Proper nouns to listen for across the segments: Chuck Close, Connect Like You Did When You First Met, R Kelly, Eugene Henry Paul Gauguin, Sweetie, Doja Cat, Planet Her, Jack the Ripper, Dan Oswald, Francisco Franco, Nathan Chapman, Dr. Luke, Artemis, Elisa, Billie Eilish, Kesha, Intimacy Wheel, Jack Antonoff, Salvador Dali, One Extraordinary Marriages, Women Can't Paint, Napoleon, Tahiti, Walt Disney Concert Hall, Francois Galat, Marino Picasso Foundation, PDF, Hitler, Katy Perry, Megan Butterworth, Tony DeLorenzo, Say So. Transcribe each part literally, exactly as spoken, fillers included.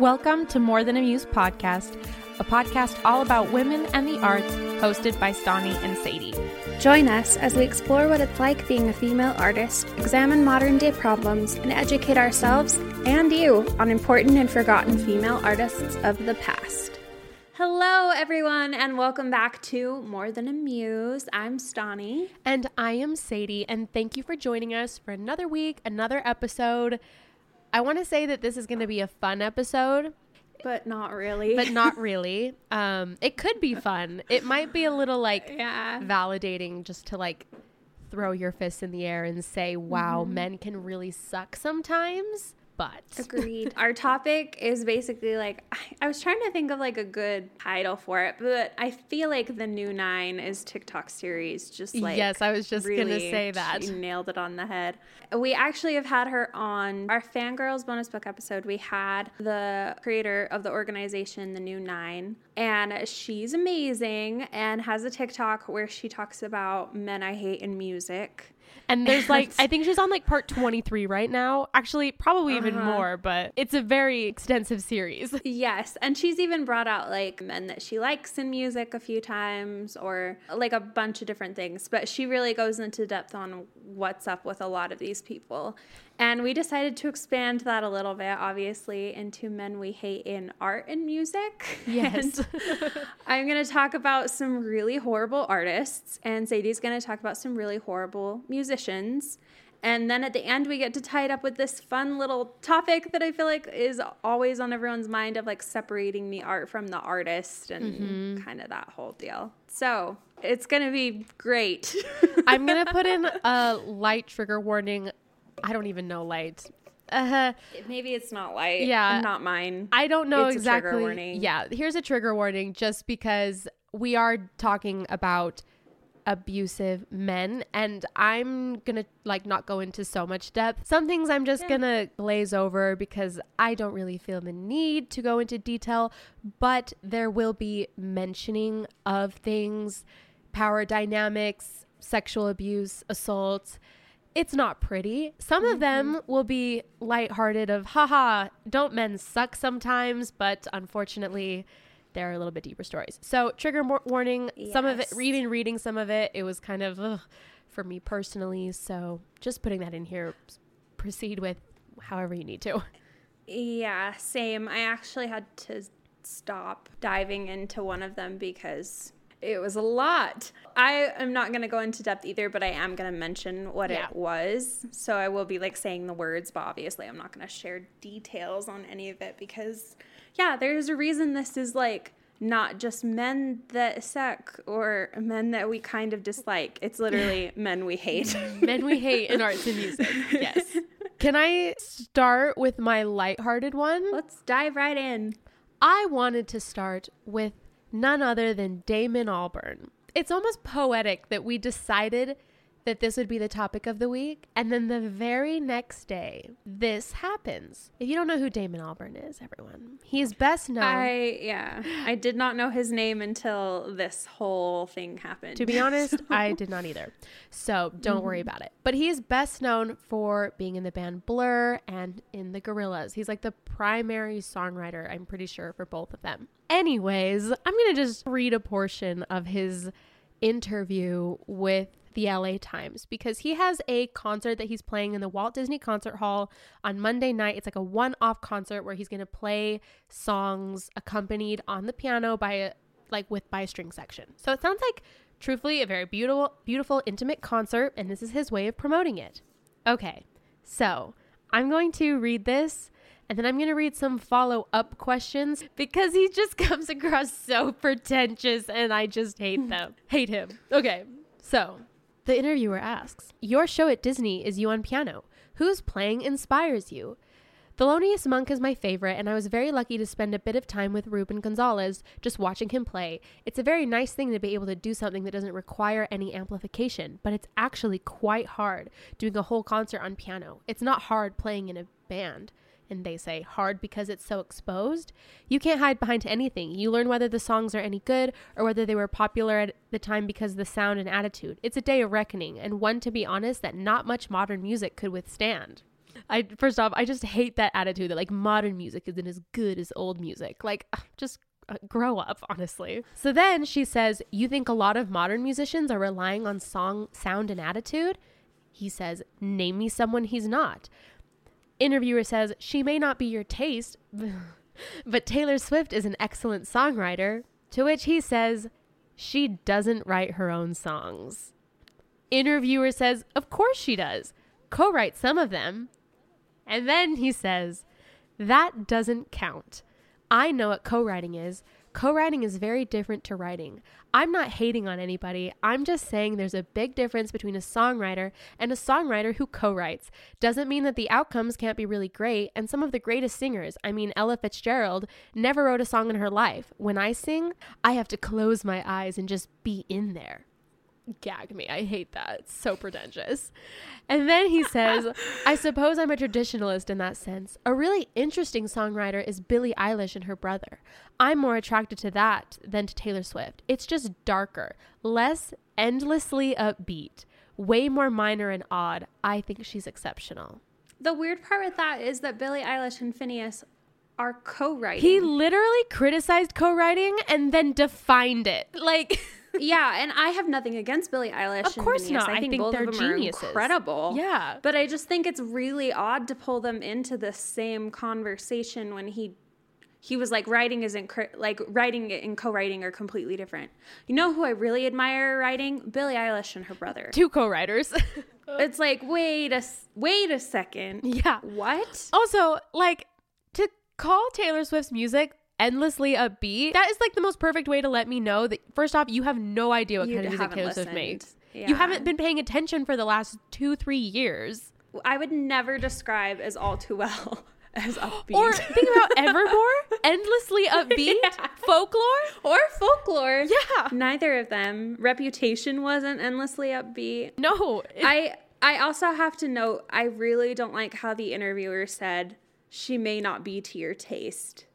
Welcome to More Than a Muse podcast, a podcast all about women and the arts, hosted by Stani and Sadie. Join us as we explore what it's like being a female artist, examine modern-day problems, and educate ourselves and you on important and forgotten female artists of the past. Hello, everyone, and welcome back to More Than a Muse. I'm Stani. And I am Sadie, and thank you for joining us for another week, another episode. I want to say that this is going to be a fun episode. But not really. But not really. Um, it could be fun. It might be a little like yeah. validating, just to like throw your fists in the air and say, wow, mm-hmm. men can really suck sometimes. But agreed. Our topic is basically like, I was trying to think of like a good title for it, but I feel like The New Nine is TikTok series. Just like, yes, I was just really going to say that. She nailed it on the head. We actually have had her on our Fangirls bonus book episode. We had the creator of the organization, The New Nine, and she's amazing and has a TikTok where she talks about men I hate in music. And there's like, I think she's on like part twenty-three right now. Actually, probably even uh-huh. more, but it's a very extensive series. Yes. And she's even brought out like men that she likes in music a few times, or like a bunch of different things. But she really goes into depth on what's up with a lot of these people. And we decided to expand that a little bit, obviously, into men we hate in art and music. Yes. And I'm going to talk about some really horrible artists, and Sadie's going to talk about some really horrible musicians. And then at the end, we get to tie it up with this fun little topic that I feel like is always on everyone's mind of like separating the art from the artist and mm-hmm. kind of that whole deal. So it's going to be great. I'm going to put in a light trigger warning. I don't even know light. Uh, Maybe it's not light. Yeah. Not mine. I don't know it's exactly. It's a trigger warning. Yeah. Here's a trigger warning, just because we are talking about abusive men, and I'm going to like not go into so much depth. Some things I'm just yeah. going to glaze over because I don't really feel the need to go into detail, but there will be mentioning of things, power dynamics, sexual abuse, assault. It's not pretty. Some of them will be lighthearted of, haha, don't men suck sometimes? But unfortunately, they're a little bit deeper stories. So trigger warning, yes. Some of it, even reading some of it, it was kind of ugh, for me personally. So just putting that in here, proceed with however you need to. Yeah, same. I actually had to stop diving into one of them because it was a lot. I am not going to go into depth either, but I am going to mention what yeah. it was. So I will be like saying the words, but obviously I'm not going to share details on any of it because, yeah, there's a reason this is like not just men that suck or men that we kind of dislike. It's literally men we hate. Men we hate in arts and music. Yes. Can I start with my lighthearted one? Let's dive right in. I wanted to start with none other than Damon Albarn. It's almost poetic that we decided that this would be the topic of the week, and then the very next day, this happens. If you don't know who Damon Albarn is, everyone, he's best known. I, yeah, I did not know his name until this whole thing happened. To be honest, I did not either. So don't mm-hmm. worry about it. But he is best known for being in the band Blur and in the Gorillaz. He's like the primary songwriter, I'm pretty sure, for both of them. Anyways, I'm going to just read a portion of his interview with the L A Times, because he has a concert that he's playing in the Walt Disney Concert Hall on Monday night. It's like a one-off concert where he's going to play songs accompanied on the piano by a, like with by a string section. So it sounds like, truthfully, a very beautiful, beautiful, intimate concert, and this is his way of promoting it. Okay, so I'm going to read this, and then I'm going to read some follow-up questions because he just comes across so pretentious, and I just hate them. Hate him. Okay, so the interviewer asks, your show at Disney is you on piano. Who's playing inspires you? Thelonious Monk is my favorite, and I was very lucky to spend a bit of time with Ruben Gonzalez just watching him play. It's a very nice thing to be able to do something that doesn't require any amplification, but it's actually quite hard doing a whole concert on piano. It's not hard playing in a band. And they say hard because it's so exposed. You can't hide behind anything. You learn whether the songs are any good or whether they were popular at the time because of the sound and attitude. It's a day of reckoning, and one, to be honest, that not much modern music could withstand. I first off, I just hate that attitude that like modern music isn't as good as old music. Like, just Uh, grow up, honestly. So then she says, you think a lot of modern musicians are relying on song, sound, and attitude? He says, name me someone he's not. Interviewer says, she may not be your taste, but Taylor Swift is an excellent songwriter. To which he says, she doesn't write her own songs. Interviewer says, of course she does. Co-write some of them. And then he says, that doesn't count. I know what co-writing is. Co-writing is very different to writing. I'm not hating on anybody. I'm just saying there's a big difference between a songwriter and a songwriter who co-writes. Doesn't mean that the outcomes can't be really great, and some of the greatest singers, I mean Ella Fitzgerald, never wrote a song in her life. When I sing, I have to close my eyes and just be in there. Gag me. I hate that. It's so pretentious. And then he says, I suppose I'm a traditionalist in that sense. A really interesting songwriter is Billie Eilish and her brother. I'm more attracted to that than to Taylor Swift. It's just darker, less endlessly upbeat, way more minor and odd. I think she's exceptional. The weird part with that is that Billie Eilish and Finneas are co-writing. He literally criticized co-writing and then defined it. Like... Yeah, and I have nothing against Billie Eilish. Of course not. I think, I think both they're of them geniuses. Are incredible. Yeah. But I just think it's really odd to pull them into the same conversation when he he was like writing isn't like writing and co-writing are completely different. You know who I really admire writing? Billie Eilish and her brother. Two co-writers. It's like, wait a wait a second. Yeah. What? Also, like to call Taylor Swift's music endlessly upbeat, that is like the most perfect way to let me know that first off, you have no idea what you kind of music Taylor Swift makes. Yeah. You haven't been paying attention for the last two three years. I would never describe as all too well as upbeat. Or think about Evermore, endlessly upbeat, yeah. Folklore, or folklore. Yeah, neither of them. Reputation wasn't endlessly upbeat. No, it- I I also have to note I really don't like how the interviewer said she may not be to your taste.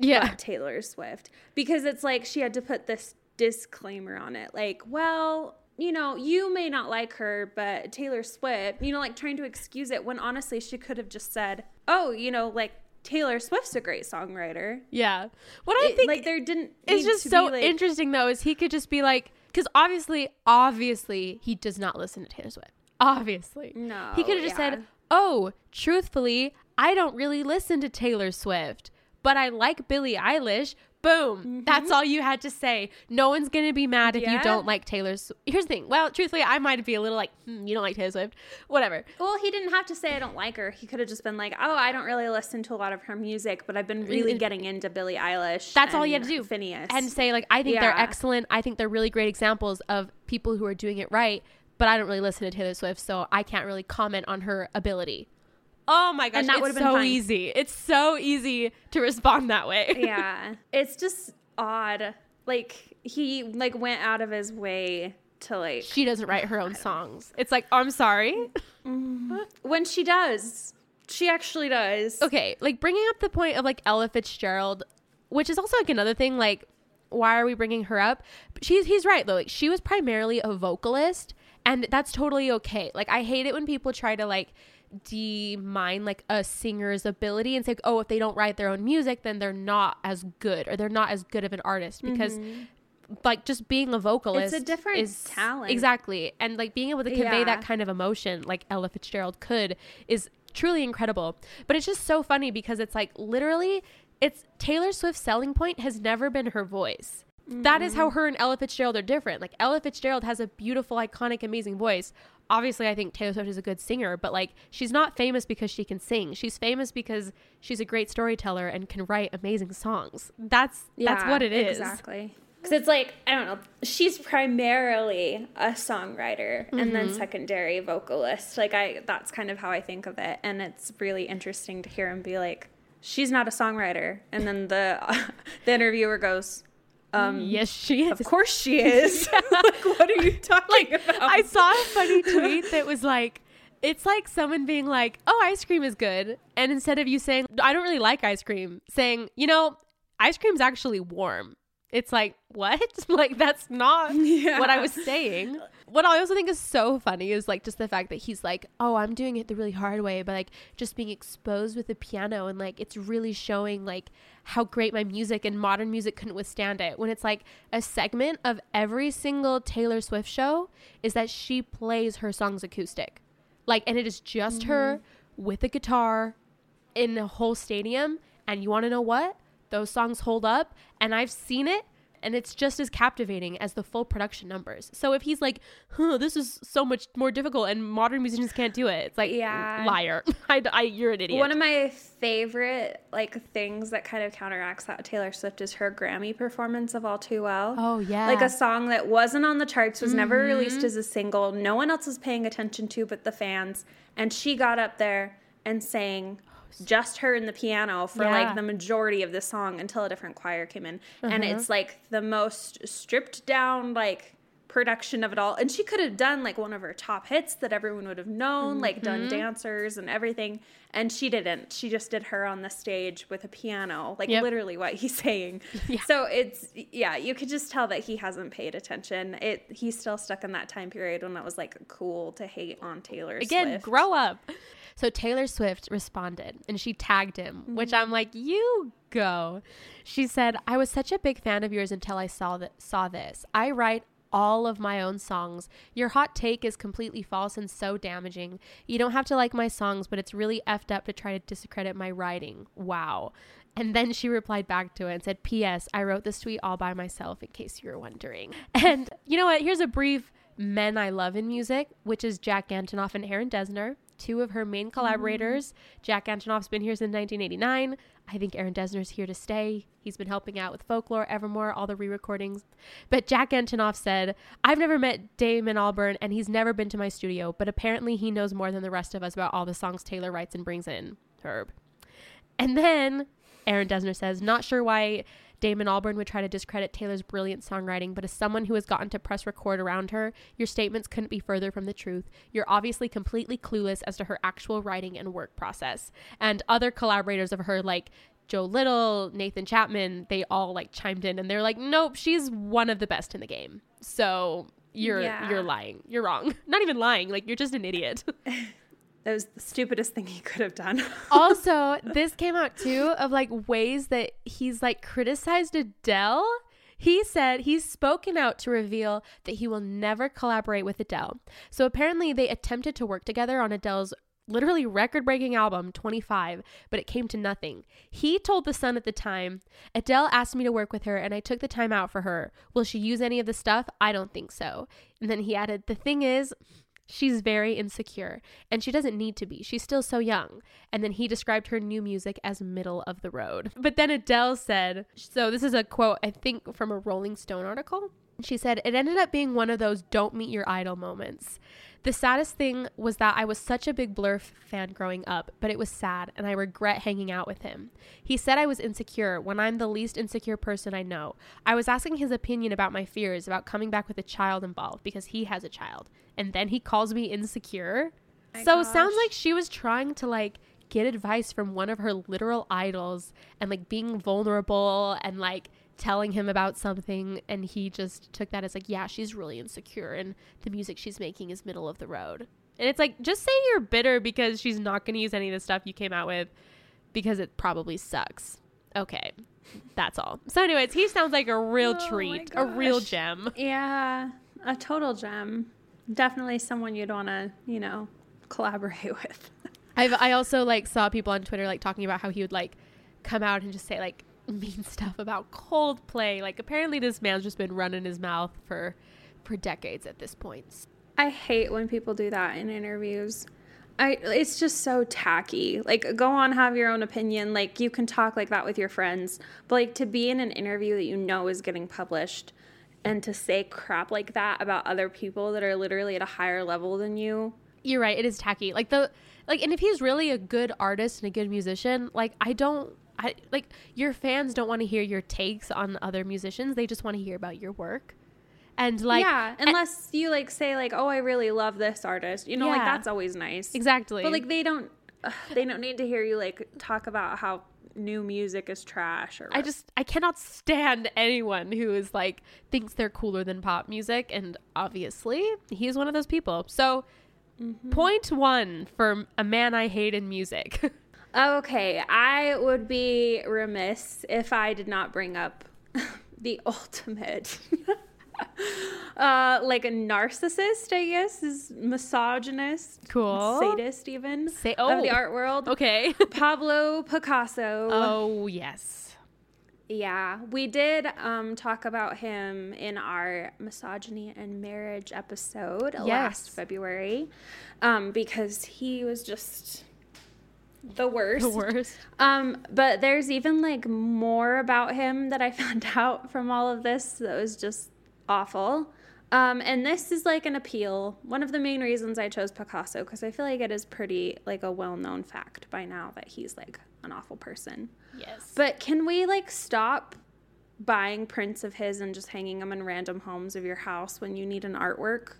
Yeah, Taylor Swift, because it's like she had to put this disclaimer on it, like, well, you know, you may not like her, but Taylor Swift, you know, like trying to excuse it when honestly she could have just said, oh, you know, like Taylor Swift's a great songwriter. Yeah, what I it, think like there didn't. It's just so like, interesting though, is he could just be like, because obviously, obviously he does not listen to Taylor Swift. Obviously, no, he could have just yeah. said, oh, truthfully, I don't really listen to Taylor Swift. But I like Billie Eilish. Boom. Mm-hmm. That's all you had to say. No one's going to be mad if yeah. you don't like Taylor Swift. Here's the thing. Well, truthfully, I might be a little like, hmm, you don't like Taylor Swift. Whatever. Well, he didn't have to say I don't like her. He could have just been like, oh, I don't really listen to a lot of her music, but I've been really getting into Billie Eilish. That's all you had to do. Finneas. And say like, I think yeah. they're excellent. I think they're really great examples of people who are doing it right, but I don't really listen to Taylor Swift, so I can't really comment on her ability. Oh my gosh, and that it's been so fun. Easy. It's so easy to respond that way. Yeah. It's just odd. Like he like went out of his way to like... She doesn't write her own songs. It's like, I'm sorry. Mm. When she does. She actually does. Okay. Like bringing up the point of like Ella Fitzgerald, which is also like another thing, like why are we bringing her up? She's, he's right though. Like she was primarily a vocalist and that's totally okay. Like I hate it when people try to like... demine like a singer's ability and say, oh, if they don't write their own music then they're not as good or they're not as good of an artist, because mm-hmm. like just being a vocalist it's a different is, talent exactly, and like being able to convey yeah. that kind of emotion like Ella Fitzgerald could is truly incredible. But it's just so funny because it's like literally it's Taylor Swift's selling point has never been her voice. Mm-hmm. That is how her and Ella Fitzgerald are different. Like Ella Fitzgerald has a beautiful, iconic, amazing voice. Obviously, I think Taylor Swift is a good singer, but like she's not famous because she can sing. She's famous because she's a great storyteller and can write amazing songs. That's yeah, that's what it is. Exactly. Because it's like, I don't know, she's primarily a songwriter mm-hmm. and then secondary vocalist. Like, I that's kind of how I think of it. And it's really interesting to hear him be like, she's not a songwriter. And then the uh, the interviewer goes, um, yes, she is. Of course she is. Like, what are you talking like, about? I saw a funny tweet that was like, it's like someone being like, oh, ice cream is good. And instead of you saying, I don't really like ice cream, saying, you know, ice cream's actually warm. It's like, what? Like, that's not yeah. what I was saying. What I also think is so funny is, like, just the fact that he's like, oh, I'm doing it the really hard way by, like, just being exposed with the piano. And, like, it's really showing, like, how great my music and modern music couldn't withstand it. When it's, like, a segment of every single Taylor Swift show is that she plays her songs acoustic. Like, and it is just mm-hmm. her with a guitar in the whole stadium. And you want to know what? Those songs hold up, and I've seen it, and it's just as captivating as the full production numbers. So if he's like, huh, this is so much more difficult and modern musicians can't do it, it's like, yeah, liar. I, I, you're an idiot. One of my favorite, like, things that kind of counteracts that Taylor Swift is her Grammy performance of All Too Well. Oh, yeah. Like, a song that wasn't on the charts, was mm-hmm. never released as a single, no one else was paying attention to but the fans, and she got up there and sang just her and the piano for yeah. like the majority of the song until a different choir came in uh-huh. and it's like the most stripped down like production of it all, and she could have done like one of her top hits that everyone would have known mm-hmm. like done dancers and everything, and she didn't. She just did her on the stage with a piano, like yep. literally what he's saying yeah. So it's yeah you could just tell that he hasn't paid attention. It he's still stuck in that time period when it was like cool to hate on Taylor again Swift. Grow up. So Taylor Swift responded, and she tagged him, mm-hmm. which I'm like, you go. She said, I was such a big fan of yours until I saw th- saw this. I write all of my own songs. Your hot take is completely false and so damaging. You don't have to like my songs, but it's really effed up to try to discredit my writing. Wow. And then she replied back to it and said, P S I wrote this tweet all by myself in case you were wondering. And you know what? Here's a brief men I love in music, which is Jack Antonoff and Aaron Dessner. Two of her main collaborators. Mm-hmm. Jack Antonoff's been here since nineteen eighty-nine. I think Aaron Dessner's here to stay. He's been helping out with Folklore, Evermore, all the re-recordings. But Jack Antonoff said, I've never met Damon Albarn, and he's never been to my studio, but apparently he knows more than the rest of us about all the songs Taylor writes and brings in. Herb. And then Aaron Dessner says, not sure why Damon Albarn would try to discredit Taylor's brilliant songwriting, but as someone who has gotten to press record around her, your statements couldn't be further from the truth. You're obviously completely clueless as to her actual writing and work process. And other collaborators of her, like Joe Little, Nathan Chapman, they all like chimed in and they're like, nope, she's one of the best in the game. So you're yeah. you're lying. You're wrong. Not even lying. Like, you're just an idiot. That was the stupidest thing he could have done. Also, this came out too of like ways that he's like criticized Adele. He said he's spoken out to reveal that he will never collaborate with Adele. So apparently they attempted to work together on Adele's literally record-breaking album, twenty-five, but it came to nothing. He told The Sun at the time, Adele asked me to work with her and I took the time out for her. Will she use any of the stuff? I don't think so. And then he added, the thing is, she's very insecure, and she doesn't need to be. She's still so young. And then he described her new music as middle of the road. But then Adele said, so this is a quote, I think, from a Rolling Stone article. She said, it ended up being one of those don't meet your idol moments. The saddest thing was that I was such a big Blur fan growing up, but it was sad, and I regret hanging out with him. He said I was insecure when I'm the least insecure person I know. I was asking his opinion about my fears about coming back with a child involved because he has a child, and then he calls me insecure. My so gosh. It sounds like she was trying to like get advice from one of her literal idols and like being vulnerable and like telling him about something, and he just took that as like, yeah, she's really insecure and the music she's making is middle of the road. And it's like, just say you're bitter because she's not going to use any of the stuff you came out with because it probably sucks. Okay, that's all. So anyways, he sounds like a real oh treat, a real gem. Yeah, a total gem. Definitely someone you'd want to, you know, collaborate with. I've, I also like saw people on Twitter like talking about how he would like come out and just say like mean stuff about Coldplay. Like, apparently this man's just been running his mouth for for decades at this point. I hate when people do that in interviews. I, it's just so tacky. Like, go on, have your own opinion. Like, you can talk like that with your friends. But, like, to be in an interview that you know is getting published and to say crap like that about other people that are literally at a higher level than you. You're right. It is tacky. Like, the like, and if he's really a good artist and a good musician, like, I don't, I like, your fans don't want to hear your takes on other musicians. They just want to hear about your work. And like, yeah, unless and, you like say like, oh, I really love this artist, you know, yeah, like that's always nice. Exactly. But like they don't, ugh, they don't need to hear you like talk about how new music is trash. Or I just, I cannot stand anyone who is like thinks they're cooler than pop music. And obviously he's one of those people. So mm-hmm. point one for a man I hate in music. Okay. I would be remiss if I did not bring up the ultimate... Uh, like a narcissist, I guess, is misogynist, cool, sadist, even Say- oh. of the art world. Okay, Pablo Picasso. Oh yes, yeah. We did um talk about him in our misogyny and marriage episode yes. last February, um, because he was just the worst. The worst. Um, but there's even like more about him that I found out from all of this. That was just awful. Um, and this is like an appeal. One of the main reasons I chose Picasso, because I feel like it is pretty like a well-known fact by now that he's like an awful person. Yes. But can we like stop buying prints of his and just hanging them in random homes of your house when you need an artwork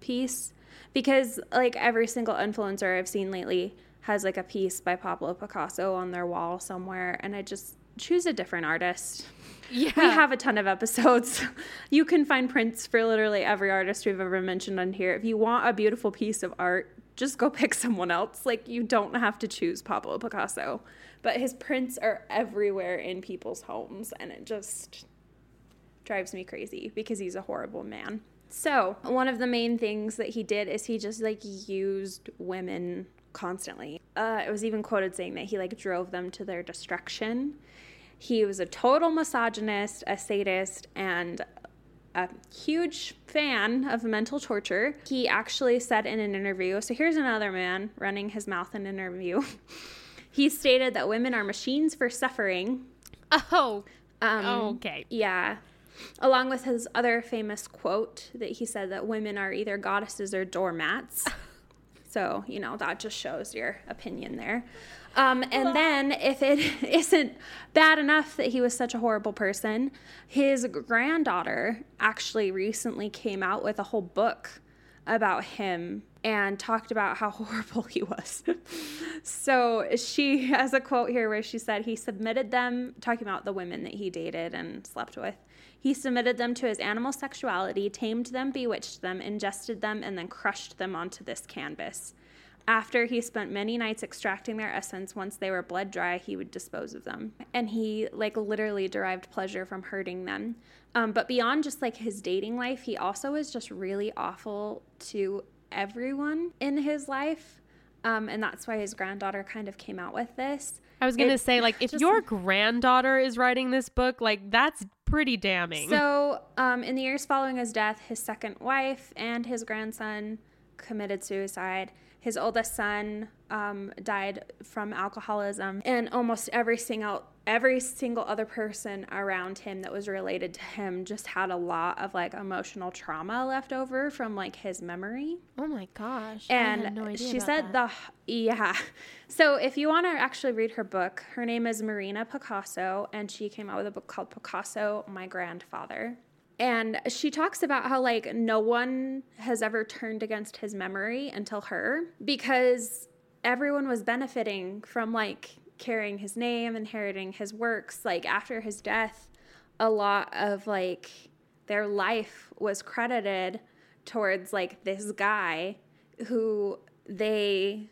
piece? Because like every single influencer I've seen lately has like a piece by Pablo Picasso on their wall somewhere. And I just choose a different artist. Yeah. We have a ton of episodes. You can find prints for literally every artist we've ever mentioned on here. If you want a beautiful piece of art, just go pick someone else. Like, you don't have to choose Pablo Picasso. But his prints are everywhere in people's homes, and it just drives me crazy because he's a horrible man. So one of the main things that he did is he just, like, used women constantly. Uh, it was even quoted saying that he, like, drove them to their destruction. He was a total misogynist, a sadist, and a huge fan of mental torture. He actually said in an interview, so here's another man running his mouth in an interview. He stated that women are machines for suffering. Oh, um, okay. Yeah. Along with his other famous quote that he said that women are either goddesses or doormats. So, you know, that just shows your opinion there. Um, and then if it isn't bad enough that he was such a horrible person, his granddaughter actually recently came out with a whole book about him and talked about how horrible he was. So she has a quote here where she said he submitted them, talking about the women that he dated and slept with. He submitted them to his animal sexuality, tamed them, bewitched them, ingested them, and then crushed them onto this canvas. After he spent many nights extracting their essence, once they were blood dry, he would dispose of them. And he, like, literally derived pleasure from hurting them. Um, but beyond just, like, his dating life, he also is just really awful to everyone in his life. Um, and that's why his granddaughter kind of came out with this. I was going to say, like, if just, your granddaughter is writing this book, like, that's pretty damning. So um, in the years following his death, his second wife and his grandson committed suicide. His oldest son um, died from alcoholism, and almost every single every single other person around him that was related to him just had a lot of like emotional trauma left over from like his memory. Oh my gosh! And I had no idea she about said that. the yeah. So if you want to actually read her book, her name is Marina Picasso, and she came out with a book called Picasso, My Grandfather. And she talks about how, like, no one has ever turned against his memory until her, because everyone was benefiting from, like, carrying his name, inheriting his works. Like, after his death, a lot of, like, their life was credited towards, like, this guy who they...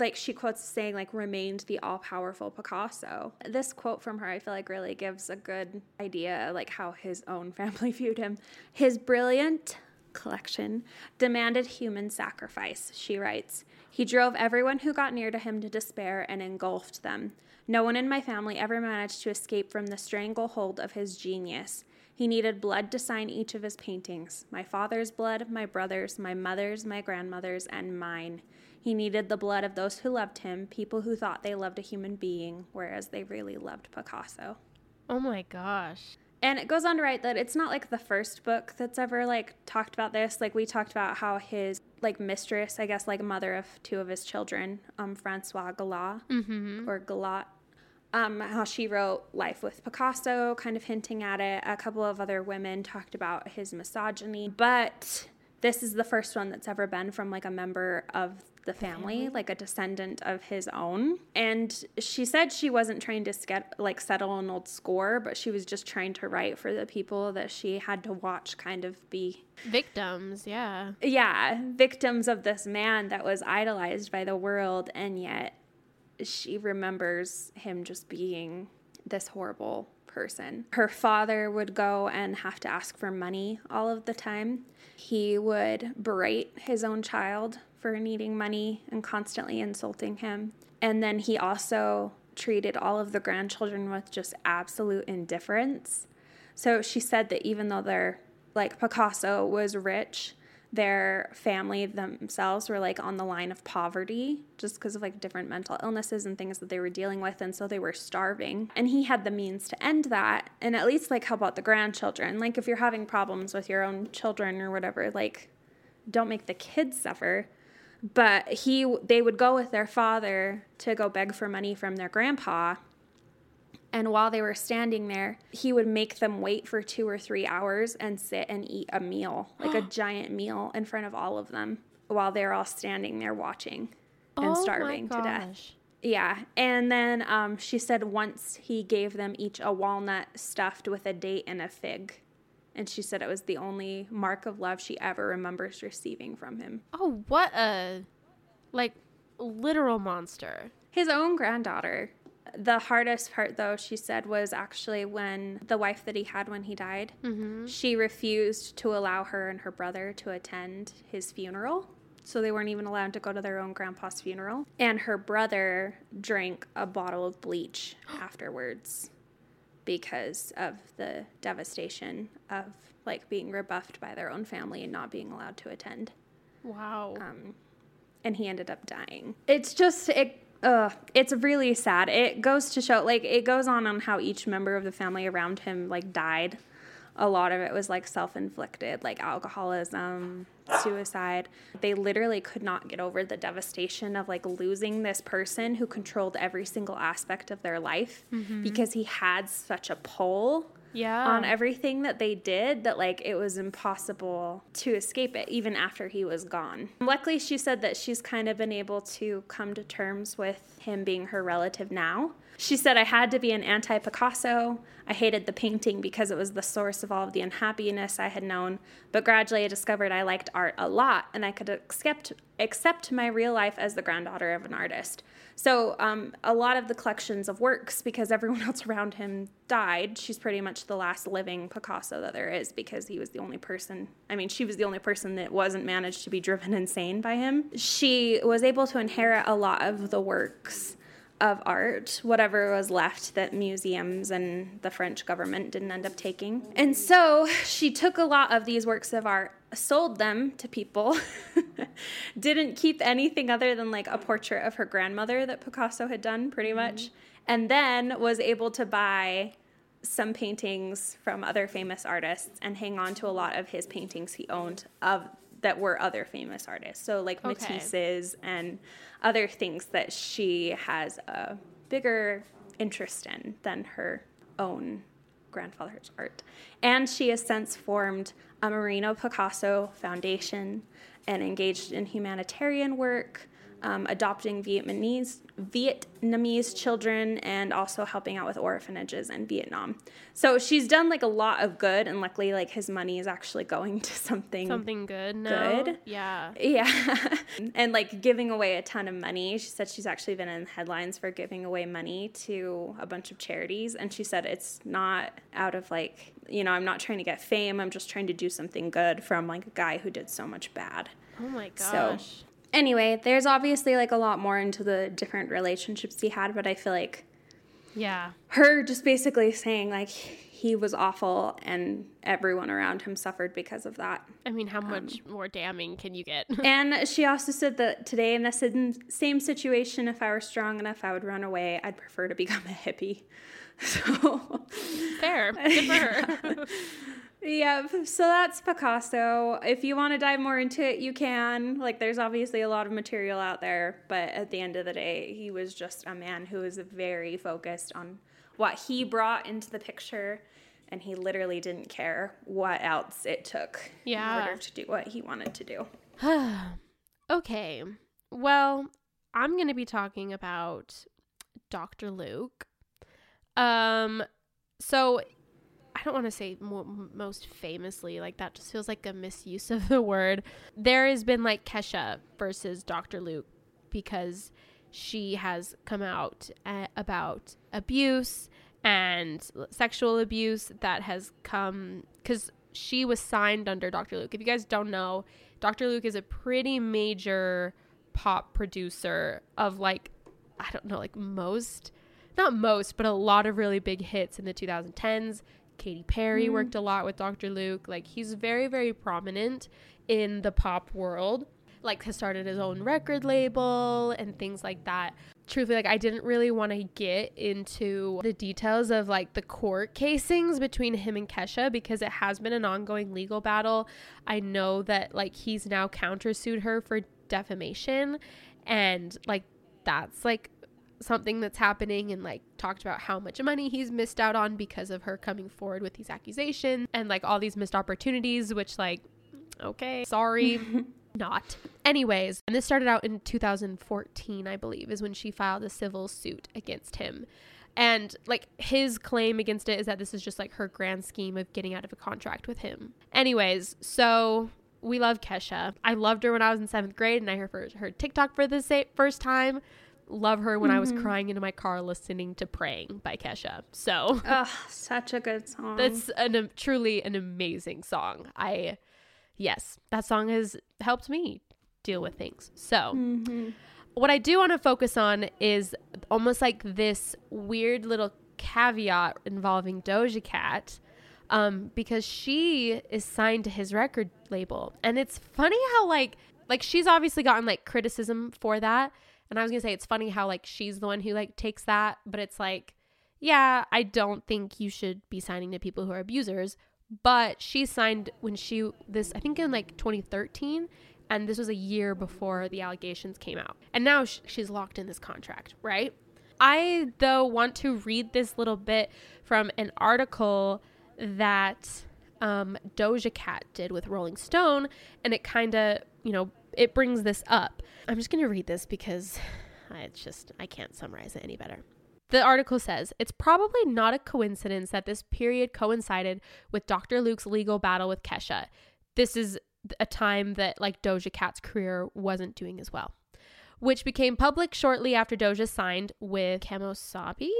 Like, she quotes saying, like, remained the all-powerful Picasso. This quote from her, I feel like, really gives a good idea, like, how his own family viewed him. His brilliant collection demanded human sacrifice, she writes. He drove everyone who got near to him to despair and engulfed them. No one in my family ever managed to escape from the stranglehold of his genius. He needed blood to sign each of his paintings. My father's blood, my brother's, my mother's, my grandmother's, and mine. He needed the blood of those who loved him, people who thought they loved a human being, whereas they really loved Picasso. Oh my gosh. And it goes on to write that it's not like the first book that's ever like talked about this. Like we talked about how his like mistress, I guess like mother of two of his children, um, Francois Galat mm-hmm. or Galat, um, how she wrote Life with Picasso, kind of hinting at it. A couple of other women talked about his misogyny, but this is the first one that's ever been from like a member of the family, like a descendant of his own. And she said she wasn't trying to sket- like settle an old score, but she was just trying to write for the people that she had to watch kind of be victims. Yeah. Yeah. Victims of this man that was idolized by the world. And yet she remembers him just being this horrible person. Her father would go and have to ask for money all of the time. He would berate his own child for needing money and constantly insulting him. And then he also treated all of the grandchildren with just absolute indifference. So she said that even though they're like Picasso was rich, their family themselves were like on the line of poverty just because of like different mental illnesses and things that they were dealing with. And so they were starving, and he had the means to end that and at least like help out the grandchildren. Like if you're having problems with your own children or whatever, like don't make the kids suffer. But he, they would go with their father to go beg for money from their grandpa. And while they were standing there, he would make them wait for two or three hours and sit and eat a meal, like a giant meal in front of all of them while they're all standing there watching and oh starving to death. Yeah. And then um, she said once he gave them each a walnut stuffed with a date and a fig. And she said it was the only mark of love she ever remembers receiving from him. Oh, what a, like, literal monster. His own granddaughter. The hardest part, though, she said, was actually when the wife that he had when he died, mm-hmm. she refused to allow her and her brother to attend his funeral. So they weren't even allowed to go to their own grandpa's funeral. And her brother drank a bottle of bleach afterwards because of the devastation of, like, being rebuffed by their own family and not being allowed to attend. Wow. Um, and he ended up dying. It's just... it. Ugh, it's really sad. It goes to show, like, it goes on on how each member of the family around him, like, died. A lot of it was, like, self-inflicted, like, alcoholism, suicide. They literally could not get over the devastation of, like, losing this person who controlled every single aspect of their life mm-hmm. because he had such a pull yeah. on everything that they did that, like, it was impossible to escape it even after he was gone. Luckily, she said that she's kind of been able to come to terms with him being her relative now. She said, I had to be an anti-Picasso. I hated the painting because it was the source of all of the unhappiness I had known. But gradually I discovered I liked art a lot, and I could accept accept my real life as the granddaughter of an artist. So um, a lot of the collections of works, because everyone else around him died, she's pretty much the last living Picasso that there is because he was the only person. I mean, she was the only person that wasn't managed to be driven insane by him. She was able to inherit a lot of the works of art, whatever was left that museums and the French government didn't end up taking. And so she took a lot of these works of art, sold them to people, didn't keep anything other than like a portrait of her grandmother that Picasso had done pretty much, mm-hmm. and then was able to buy some paintings from other famous artists and hang on to a lot of his paintings he owned of that were other famous artists. So like okay. Matisse's and other things that she has a bigger interest in than her own grandfather's art. And she has since formed a Marino Picasso Foundation and engaged in humanitarian work, um, adopting Vietnamese, Vietnamese children, and also helping out with orphanages in Vietnam. So she's done like a lot of good, and luckily like his money is actually going to something something good now. Good. Yeah. Yeah. And like giving away a ton of money. She said she's actually been in headlines for giving away money to a bunch of charities, and she said it's not out of like, you know, I'm not trying to get fame, I'm just trying to do something good from like a guy who did so much bad. Oh my gosh. So, anyway, there's obviously, like, a lot more into the different relationships he had, but I feel like Yeah. Her just basically saying, like, he was awful and everyone around him suffered because of that. I mean, how much um, more damning can you get? And she also said that today, in the same situation, if I were strong enough, I would run away. I'd prefer to become a hippie. So fair. Good for her. Yeah, so that's Picasso. If you want to dive more into it, you can. Like, there's obviously a lot of material out there, but at the end of the day, he was just a man who was very focused on what he brought into the picture, and he literally didn't care what else it took yeah. in order to do what he wanted to do. Okay, well, I'm going to be talking about Doctor Luke. Um, so... I don't want to say mo- most famously, like that just feels like a misuse of the word. There has been like Kesha versus Doctor Luke because she has come out a- about abuse and sexual abuse that has come because she was signed under Doctor Luke. If you guys don't know, Doctor Luke is a pretty major pop producer of like, I don't know, like most, not most, but a lot of really big hits in the twenty tens. Katy Perry mm. worked a lot with Doctor Luke. Like, he's very, very prominent in the pop world. Like, has started his own record label and things like that. Truthfully, like, I didn't really want to get into the details of, like, the court casings between him and Kesha because it has been an ongoing legal battle. I know that, like, he's now countersued her for defamation. And, like, that's, like, something that's happening, and like talked about how much money he's missed out on because of her coming forward with these accusations and like all these missed opportunities, which like, okay, sorry, not. Anyways, and this started out in two thousand fourteen, I believe, is when she filed a civil suit against him. And like his claim against it is that this is just like her grand scheme of getting out of a contract with him. Anyways, so we love Kesha. I loved her when I was in seventh grade and I heard her TikTok for the first time. Love her when mm-hmm. I was crying into my car listening to Praying by Kesha. So Ugh, such a good song. That's an, um, truly an amazing song. I yes, that song has helped me deal with things. So mm-hmm. what I do want to focus on is almost like this weird little caveat involving Doja Cat um, because she is signed to his record label. And it's funny how like like she's obviously gotten like criticism for that. And I was going to say, it's funny how, like, she's the one who, like, takes that. But it's like, yeah, I don't think you should be signing to people who are abusers. But she signed when she, this, I think in, like, twenty thirteen. And this was a year before the allegations came out. And now sh- she's locked in this contract, right? I, though, want to read this little bit from an article that um, Doja Cat did with Rolling Stone. And it kind of, you know, it brings this up. I'm just going to read this because it's just, I can't summarize it any better. The article says, it's probably not a coincidence that this period coincided with Doctor Luke's legal battle with Kesha. This is a time that like Doja Cat's career wasn't doing as well, which became public shortly after Doja signed with Kamosabi.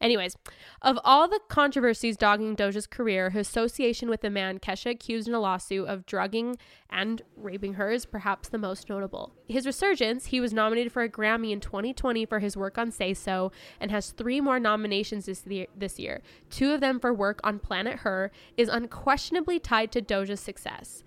Anyways, of all the controversies dogging Doja's career, her association with the man Kesha accused in a lawsuit of drugging and raping her is perhaps the most notable. His resurgence, he was nominated for a Grammy in twenty twenty for his work on Say So and has three more nominations this year, this year. Two of them for work on Planet Her, is unquestionably tied to Doja's success.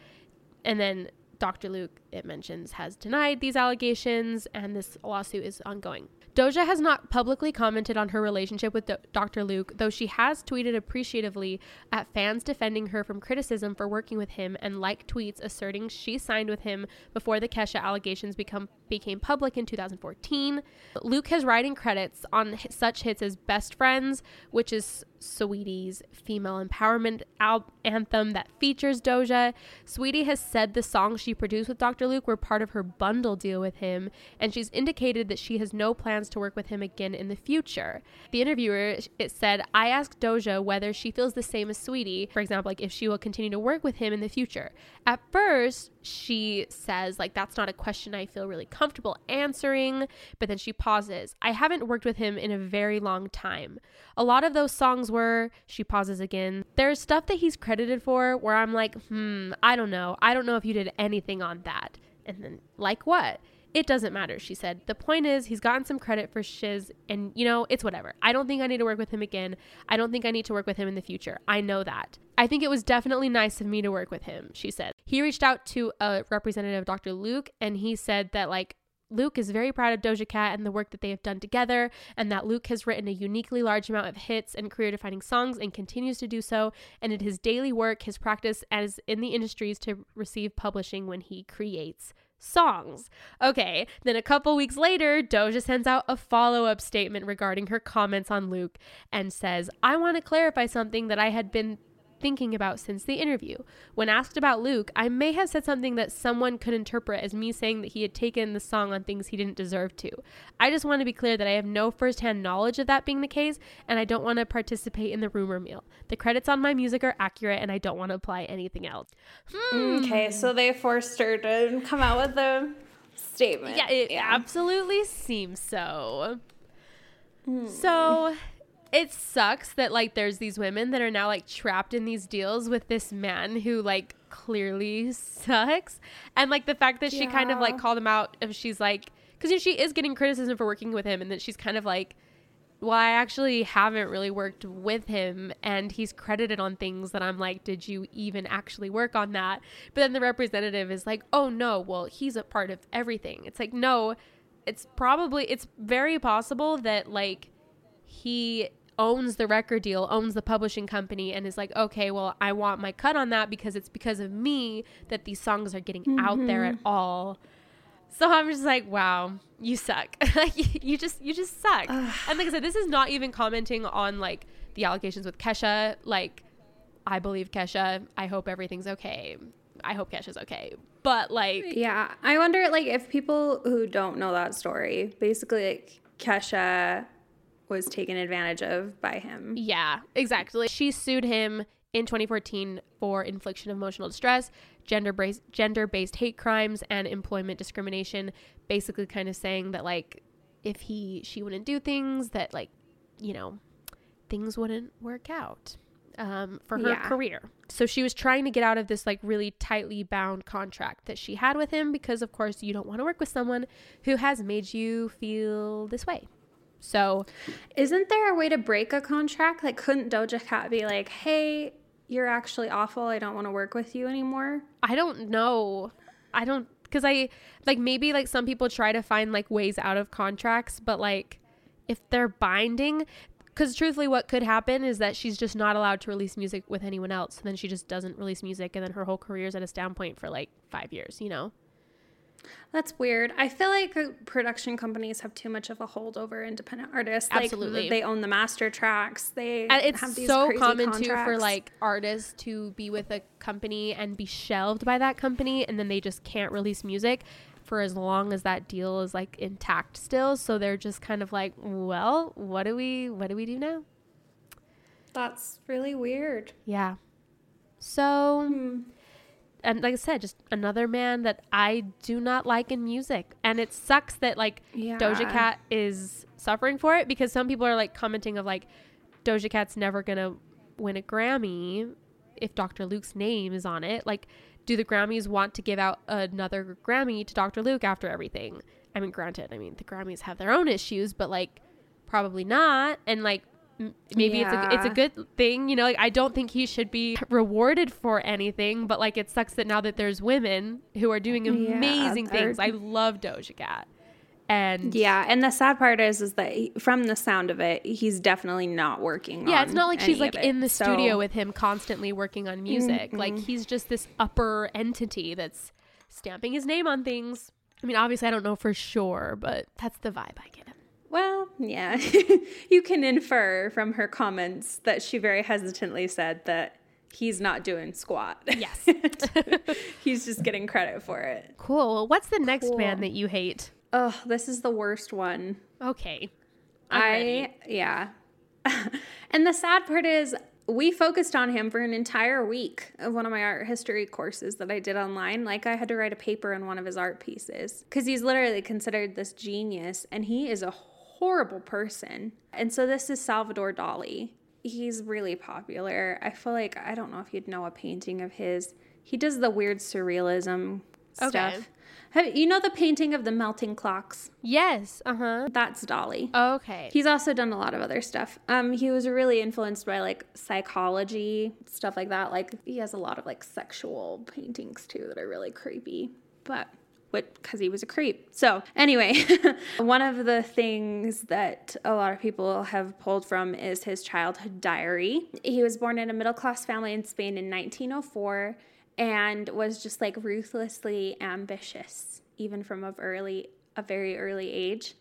And then Doctor Luke, it mentions, has denied these allegations and this lawsuit is ongoing. Doja has not publicly commented on her relationship with Doctor Luke, though she has tweeted appreciatively at fans defending her from criticism for working with him and like tweets asserting she signed with him before the Kesha allegations become, became public in two thousand fourteen. Luke has writing credits on such hits as Best Friends, which is Sweetie's female empowerment al- anthem that features Doja. Sweetie has said the songs she produced with Doctor Luke were part of her bundle deal with him, and she's indicated that she has no plans to work with him again in the future. The interviewer, it said, I asked Doja whether she feels the same as Sweetie, for example, like if she will continue to work with him in the future. At first, she says, like, that's not a question I feel really comfortable answering, but then she pauses. I haven't worked with him in a very long time. A lot of those songs were, she pauses again. There's stuff that he's credited for where I'm like, hmm, I don't know. I don't know if you did anything on that. And then, like what? It doesn't matter, she said. The point is, he's gotten some credit for shiz, and, you know, it's whatever. I don't think I need to work with him again. I don't think I need to work with him in the future. I know that. I think it was definitely nice of me to work with him, she said. He reached out to a representative, Doctor Luke, and he said that, like, Luke is very proud of Doja Cat and the work that they have done together, and that Luke has written a uniquely large amount of hits and career-defining songs and continues to do so, and in his daily work, his practice as in the industries to receive publishing when he creates songs. Okay, then a couple weeks later, Doja sends out a follow-up statement regarding her comments on Luke and says, I want to clarify something that I had been thinking about since the interview. When asked about Luke, I may have said something that someone could interpret as me saying that he had taken the song on things he didn't deserve to. I just want to be clear that I have no firsthand knowledge of that being the case, and I don't want to participate in the rumor mill. The credits on my music are accurate, and I don't want to apply anything else. Hmm. Okay, so they forced her to come out with a statement. Yeah, it yeah. absolutely seems so. Hmm. So... it sucks that, like, there's these women that are now, like, trapped in these deals with this man who, like, clearly sucks. And, like, the fact that yeah. she kind of, like, called him out if she's, like... because, you know, she is getting criticism for working with him, and that she's kind of, like, well, I actually haven't really worked with him, and he's credited on things that I'm like, did you even actually work on that? But then the representative is like, oh, no, well, he's a part of everything. It's like, no, it's probably... it's very possible that, like, he... owns the record deal, owns the publishing company, and is like, okay, well, I want my cut on that because it's because of me that these songs are getting mm-hmm. out there at all. So I'm just like, wow, you suck. Like, you just you just suck. Ugh. And like I said, this is not even commenting on like the allegations with Kesha. Like, I believe Kesha. I hope everything's okay. I hope Kesha's okay. But like, yeah, I wonder like if people who don't know that story, basically like Kesha was taken advantage of by him. Yeah, exactly. She sued him in twenty fourteen for infliction of emotional distress, gender-based, gender-based hate crimes, and employment discrimination, basically kind of saying that, like, if he, she wouldn't do things, that, like, you know, things wouldn't work out um, for her yeah. career. So she was trying to get out of this, like, really tightly bound contract that she had with him because, of course, you don't want to work with someone who has made you feel this way. So isn't there a way to break a contract? Like, couldn't Doja Cat be like, hey, you're actually awful. I don't want to work with you anymore. I don't know. I don't, because I, like, maybe, like, some people try to find, like, ways out of contracts, but, like, if they're binding, because truthfully what could happen is that she's just not allowed to release music with anyone else. And then she just doesn't release music, and then her whole career is at a standpoint for, like, five years, you know? That's weird. I feel like production companies have too much of a hold over independent artists. Absolutely. Like, they own the master tracks. They and it's have these so crazy common contracts. Too for like artists to be with a company and be shelved by that company, and then they just can't release music for as long as that deal is like intact still. So they're just kind of like, well, what do we what do we do now? That's really weird. Yeah. So. Hmm. And like I said, just another man that I do not like in music. And it sucks that like yeah. Doja Cat is suffering for it, because some people are like commenting of like, Doja Cat's never going to win a Grammy if Doctor Luke's name is on it. Like, do the Grammys want to give out another Grammy to Doctor Luke after everything? I mean, granted, I mean, the Grammys have their own issues, but like probably not. And like, maybe yeah. it's a, it's a good thing, you know, like I don't think he should be rewarded for anything, but like it sucks that now that there's women who are doing amazing yeah, things. I love Doja Cat. And yeah, and the sad part is is that he, from the sound of it, he's definitely not working yeah, on it's not like she's like in the so. studio with him constantly working on music. Mm-hmm. Like he's just this upper entity that's stamping his name on things. I mean, obviously I don't know for sure, but that's the vibe I get. Well, yeah, you can infer from her comments that she very hesitantly said that he's not doing squat. Yes. He's just getting credit for it. Cool. What's the next cool. man that you hate? Oh, this is the worst one. Okay. I'm I, ready. Yeah. And the sad part is we focused on him for an entire week of one of my art history courses that I did online. Like, I had to write a paper on one of his art pieces because he's literally considered this genius, and he is a horrible person. And so this is Salvador Dali. He's really popular. I feel like, I don't know if you'd know a painting of his. He does the weird surrealism okay. stuff. Have, you know the painting of the melting clocks? Yes. Uh-huh. That's Dali. Oh, okay. He's also done a lot of other stuff. Um, he was really influenced by, like, psychology, stuff like that. Like, he has a lot of, like, sexual paintings, too, that are really creepy. But... because he was a creep. So anyway, one of the things that a lot of people have pulled from is his childhood diary. He was born in a middle-class family in Spain in nineteen oh four and was just like ruthlessly ambitious, even from a, early, a very early age.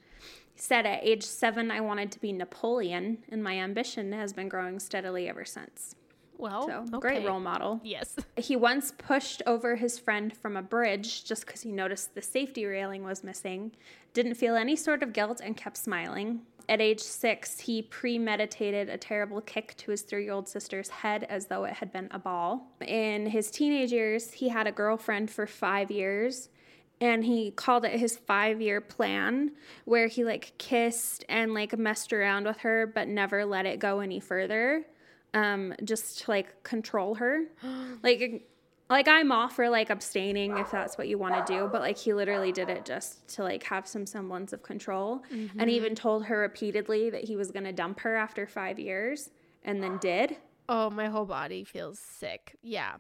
He said, at age seven, I wanted to be Napoleon, and my ambition has been growing steadily ever since. Well, so, okay. Great role model. Yes. He once pushed over his friend from a bridge just because he noticed the safety railing was missing, didn't feel any sort of guilt, and kept smiling. At age six, he premeditated a terrible kick to his three-year-old sister's head as though it had been a ball. In his teenage years, he had a girlfriend for five years. And he called it his five-year plan, where he, like, kissed and, like, messed around with her but never let it go any further. Um, just to, like, control her. Like, like I'm all for, like, abstaining if that's what you want to do, but, like, he literally did it just to, like, have some semblance of control. Mm-hmm. And even told her repeatedly that he was going to dump her after five years and then did. Oh, my whole body feels sick. Yeah.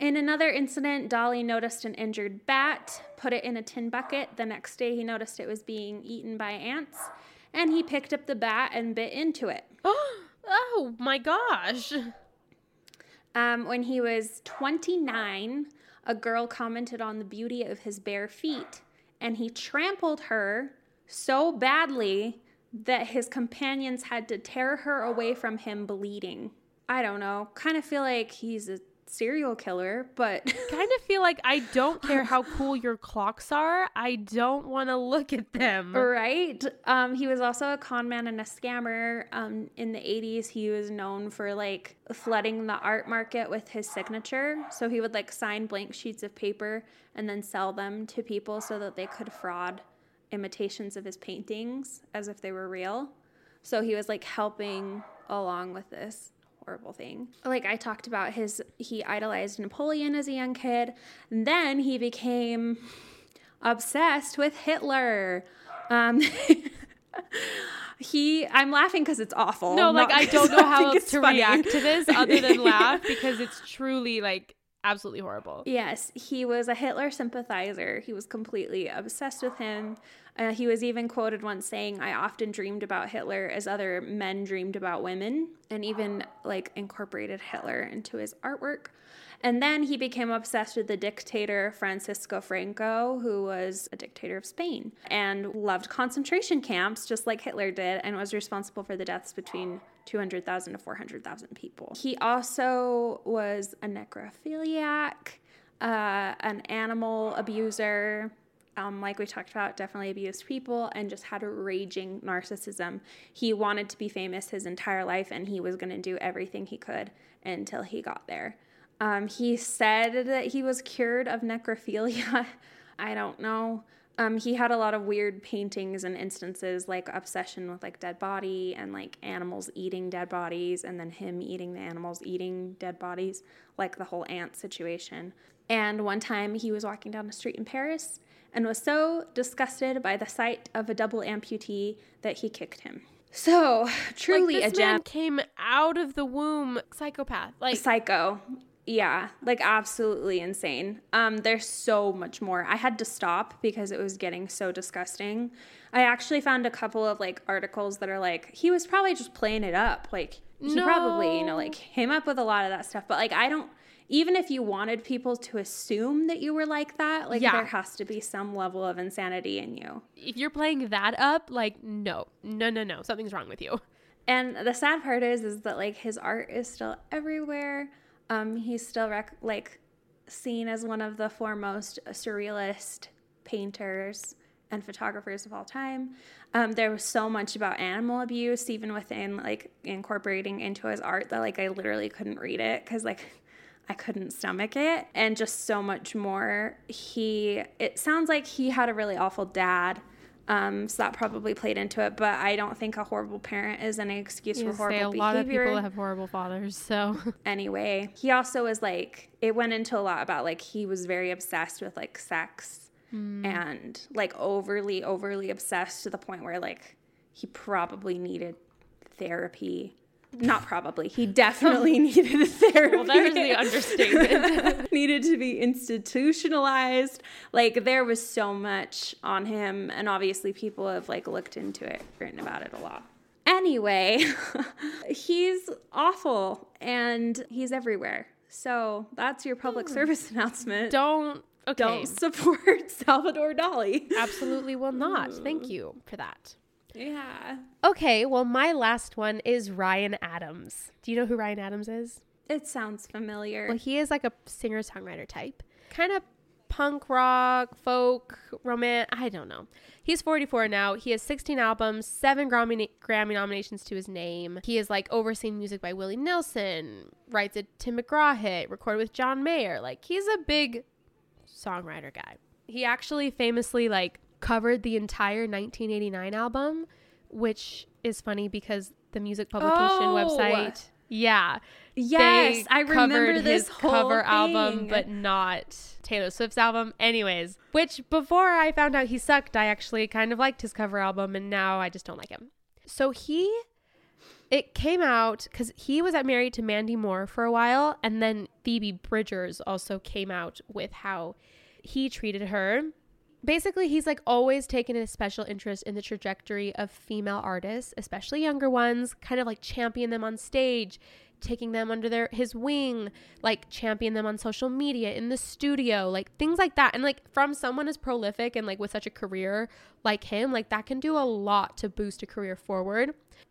In another incident, Dali noticed an injured bat, put it in a tin bucket. The next day he noticed it was being eaten by ants, and he picked up the bat and bit into it. Oh! Oh, my gosh. Um, when he was twenty-nine, a girl commented on the beauty of his bare feet, and he trampled her so badly that his companions had to tear her away from him, bleeding. I don't know. Kind of feel like he's a serial killer, but... kind of feel like I don't care how cool your clocks are. I don't want to look at them. Right? Um, he was also a con man and a scammer. Um, in the eighties, he was known for, like, flooding the art market with his signature. So he would, like, sign blank sheets of paper and then sell them to people so that they could fraud imitations of his paintings as if they were real. So he was, like, helping along with this horrible thing. Like I talked about, his he idolized Napoleon as a young kid. And then he became obsessed with Hitler. Um, he I'm laughing because it's awful. No, like I don't know how else to funny. react to this other than laugh, because it's truly like absolutely horrible. Yes, he was a Hitler sympathizer. He was completely obsessed with him. Uh, he was even quoted once saying, I often dreamed about Hitler as other men dreamed about women, and even like incorporated Hitler into his artwork. And then he became obsessed with the dictator Francisco Franco, who was a dictator of Spain and loved concentration camps just like Hitler did, and was responsible for the deaths between two hundred thousand to four hundred thousand people. He also was a necrophiliac, uh, an animal abuser. Um, like we talked about, definitely abused people, and just had a raging narcissism. He wanted to be famous his entire life, and he was going to do everything he could until he got there. Um, he said that he was cured of necrophilia. I don't know. Um, he had a lot of weird paintings and instances, like obsession with like dead body and like animals eating dead bodies, and then him eating the animals eating dead bodies, like the whole ant situation. And one time he was walking down the street in Paris and was so disgusted by the sight of a double amputee that he kicked him. So, truly like a gem. Man came out of the womb psychopath. Like Psycho. Yeah, like absolutely insane. Um, there's so much more. I had to stop because it was getting so disgusting. I actually found a couple of, like, articles that are like, he was probably just playing it up. Like, he no. probably, you know, like, came up with a lot of that stuff. But, like, I don't... Even if you wanted people to assume that you were like that, like yeah. there has to be some level of insanity in you. If you're playing that up, like, no, no, no, no. Something's wrong with you. And the sad part is, is that like his art is still everywhere. Um, he's still rec- like seen as one of the foremost surrealist painters and photographers of all time. Um, there was so much about animal abuse, even within like incorporating into his art, that like I literally couldn't read it because like... I couldn't stomach it, and just so much more. He, it sounds like he had a really awful dad, um, so that probably played into it, but I don't think a horrible parent is an excuse you for horrible behavior. A lot behavior. of people have horrible fathers, so. Anyway, he also was like, it went into a lot about like, he was very obsessed with like sex mm. and like overly, overly obsessed to the point where like he probably needed therapy. Not probably. He definitely needed therapy. Well, that is the understatement. Needed to be institutionalized. Like, there was so much on him. And obviously people have, like, looked into it, written about it a lot. Anyway, he's awful. And he's everywhere. So that's your public mm. service announcement. Don't. Okay. Don't support Salvador Dali. Absolutely will not. Mm. Thank you for that. Yeah. Okay, well, my last one is Ryan Adams. Do you know who Ryan Adams is? It sounds familiar. Well, he is like a singer-songwriter type. Kind of punk rock, folk, romance, I don't know. He's forty-four now. He has sixteen albums, seven Grammy, Grammy nominations to his name. He is like overseen music by Willie Nelson, writes a Tim McGraw hit, recorded with John Mayer. Like, he's a big songwriter guy. He actually famously like covered the entire nineteen eighty-nine album, which is funny because the music publication oh, website yeah yes I remember this his whole cover thing. Album but not Taylor Swift's album. Anyways, which before I found out he sucked, I actually kind of liked his cover album, and now I just don't like him. So he it came out because he was married to Mandy Moore for a while, and then Phoebe Bridgers also came out with how he treated her. Basically, he's like always taken a special interest in the trajectory of female artists, especially younger ones, kind of like champion them on stage, taking them under their his wing, like champion them on social media, in the studio, like things like that. And like from someone as prolific and like with such a career like him, like that can do a lot to boost a career forward.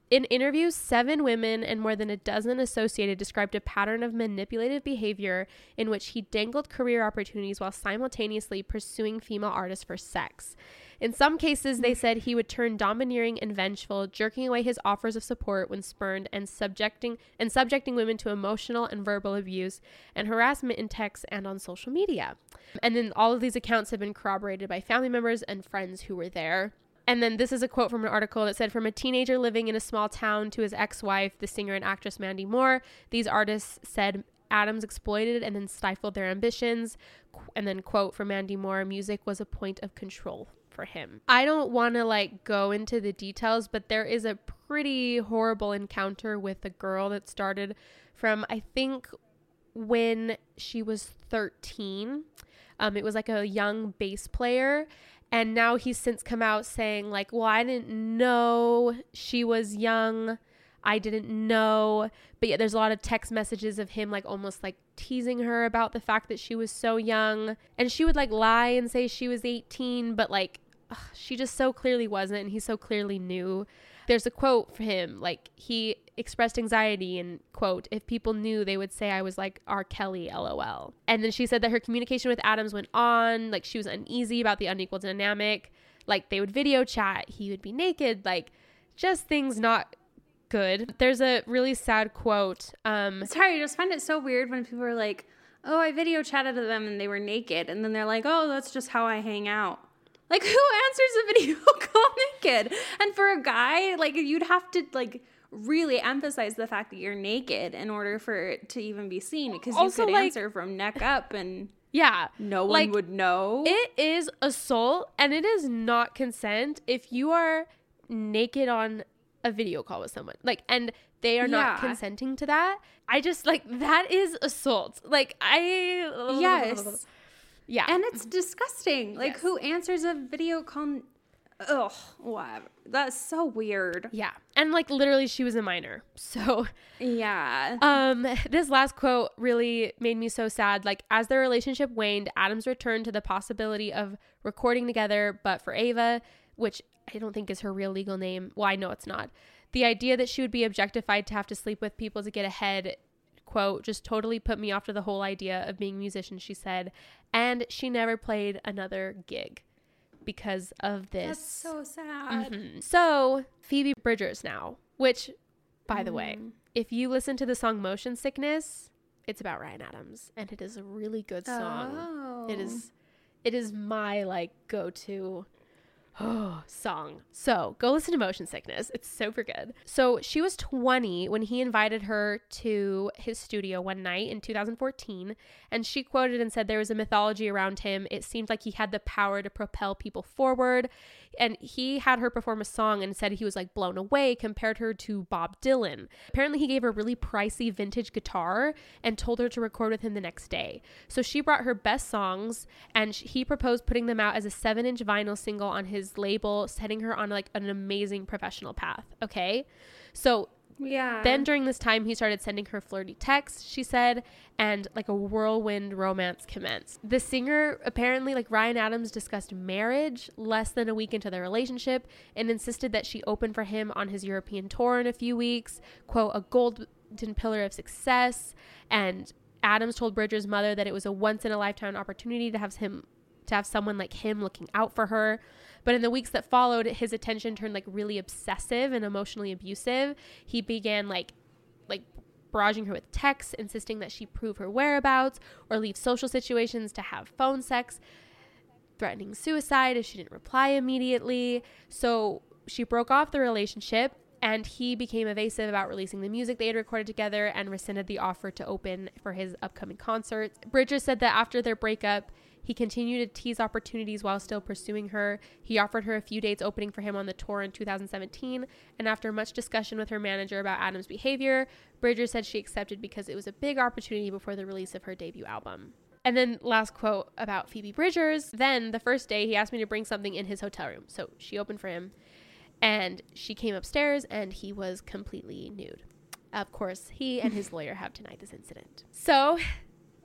In interviews, seven women and more than a dozen associated described a pattern of manipulative behavior in which he dangled career opportunities while simultaneously pursuing female artists for sex. In some cases, they said he would turn domineering and vengeful, jerking away his offers of support when spurned, and subjecting and subjecting women to emotional and verbal abuse and harassment in text and on social media. And then all of these accounts have been corroborated by family members and friends who were there. And then this is a quote from an article that said, from a teenager living in a small town to his ex-wife, the singer and actress Mandy Moore, these artists said Adams exploited and then stifled their ambitions. And then quote from Mandy Moore, music was a point of control for him. I don't want to like go into the details, but there is a pretty horrible encounter with a girl that started from, I think, when she was thirteen. Um, it was like a young bass player. And now he's since come out saying like, well, I didn't know she was young. I didn't know. But yet there's a lot of text messages of him like almost like teasing her about the fact that she was so young. And she would like lie and say she was eighteen, but like ugh, she just so clearly wasn't. And he so clearly knew. There's a quote for him, like he expressed anxiety and quote, if people knew they would say I was like R. Kelly, LOL. And then she said that her communication with Adams went on, like she was uneasy about the unequal dynamic, like they would video chat, he would be naked, like just things not good. There's a really sad quote. Um, Sorry, I just find it so weird when people are like, oh, I video chatted to them and they were naked. And then they're like, oh, that's just how I hang out. Like, who answers a video call naked? And for a guy, like, you'd have to, like, really emphasize the fact that you're naked in order for it to even be seen. Because also, you could like, answer from neck up and yeah, no one like, would know. It is assault and it is not consent if you are naked on a video call with someone. Like, and they are yeah. not consenting to that. I just, like, that is assault. Like, I... Yes. Yeah. And it's disgusting. Like, yes. Who answers a video call? Ugh, whatever. That's so weird. Yeah. And, like, literally she was a minor. So. Yeah. Um, this last quote really made me so sad. Like, as their relationship waned, Adams returned to the possibility of recording together, but for Ava, which I don't think is her real legal name. Well, I know it's not. The idea that she would be objectified to have to sleep with people to get ahead, quote, just totally put me off to the whole idea of being a musician, she said. And she never played another gig because of this. That's so sad. Mm-hmm. So Phoebe Bridgers now, which, by mm. the way, if you listen to the song Motion Sickness, it's about Ryan Adams. And it is a really good song. Oh. It is, it is my, like, go-to. Oh, song. So go listen to Motion Sickness. It's super good. So she was twenty when he invited her to his studio one night in two thousand fourteen. And she quoted and said there was a mythology around him. It seemed like he had the power to propel people forward. And he had her perform a song and said he was like blown away, compared her to Bob Dylan. Apparently he gave her a really pricey vintage guitar and told her to record with him the next day. So she brought her best songs and he proposed putting them out as a seven inch vinyl single on his label, setting her on like an amazing professional path. Okay, so yeah, then during this time he started sending her flirty texts, she said, and like a whirlwind romance commenced. The singer apparently, like Ryan Adams, discussed marriage less than a week into their relationship and insisted that she open for him on his European tour in a few weeks, quote, a golden pillar of success. And Adams told Bridger's mother that it was a once-in-a-lifetime opportunity to have him to have someone like him looking out for her. But in the weeks that followed, his attention turned like really obsessive and emotionally abusive. He began like like barraging her with texts, insisting that she prove her whereabouts or leave social situations to have phone sex, threatening suicide if she didn't reply immediately. So she broke off the relationship, and he became evasive about releasing the music they had recorded together and rescinded the offer to open for his upcoming concerts. Bridger said that after their breakup, he continued to tease opportunities while still pursuing her. He offered her a few dates opening for him on the tour in two thousand seventeen, and after much discussion with her manager about Adam's behavior, Bridger said she accepted because it was a big opportunity before the release of her debut album. And then last quote about Phoebe Bridgers. Then the first day, he asked me to bring something in his hotel room. So she opened for him, and she came upstairs, and he was completely nude. Of course, he and his lawyer have denied this incident. So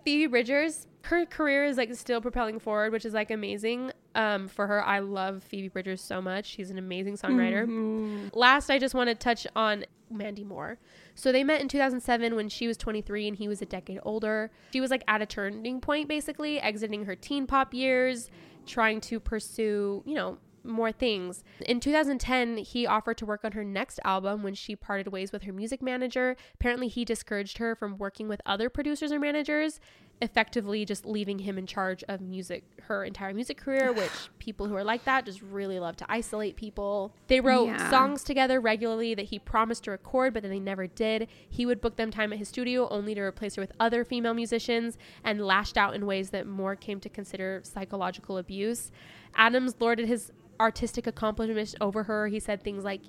Phoebe Bridgers, her career is like still propelling forward, which is like amazing um, for her. I love Phoebe Bridgers so much. She's an amazing songwriter. Mm-hmm. Last, I just want to touch on Mandy Moore. So they met in two thousand seven when she was twenty-three and he was a decade older. She was like at a turning point, basically exiting her teen pop years, trying to pursue, you know, more things. In two thousand ten, he offered to work on her next album when she parted ways with her music manager. Apparently, he discouraged her from working with other producers or managers, effectively just leaving him in charge of music, her entire music career, which people who are like that just really love to isolate people. They wrote yeah. songs together regularly that he promised to record, but then they never did. He would book them time at his studio only to replace her with other female musicians, and lashed out in ways that Moore came to consider psychological abuse. Adams lorded his artistic accomplishments over her. He said things like,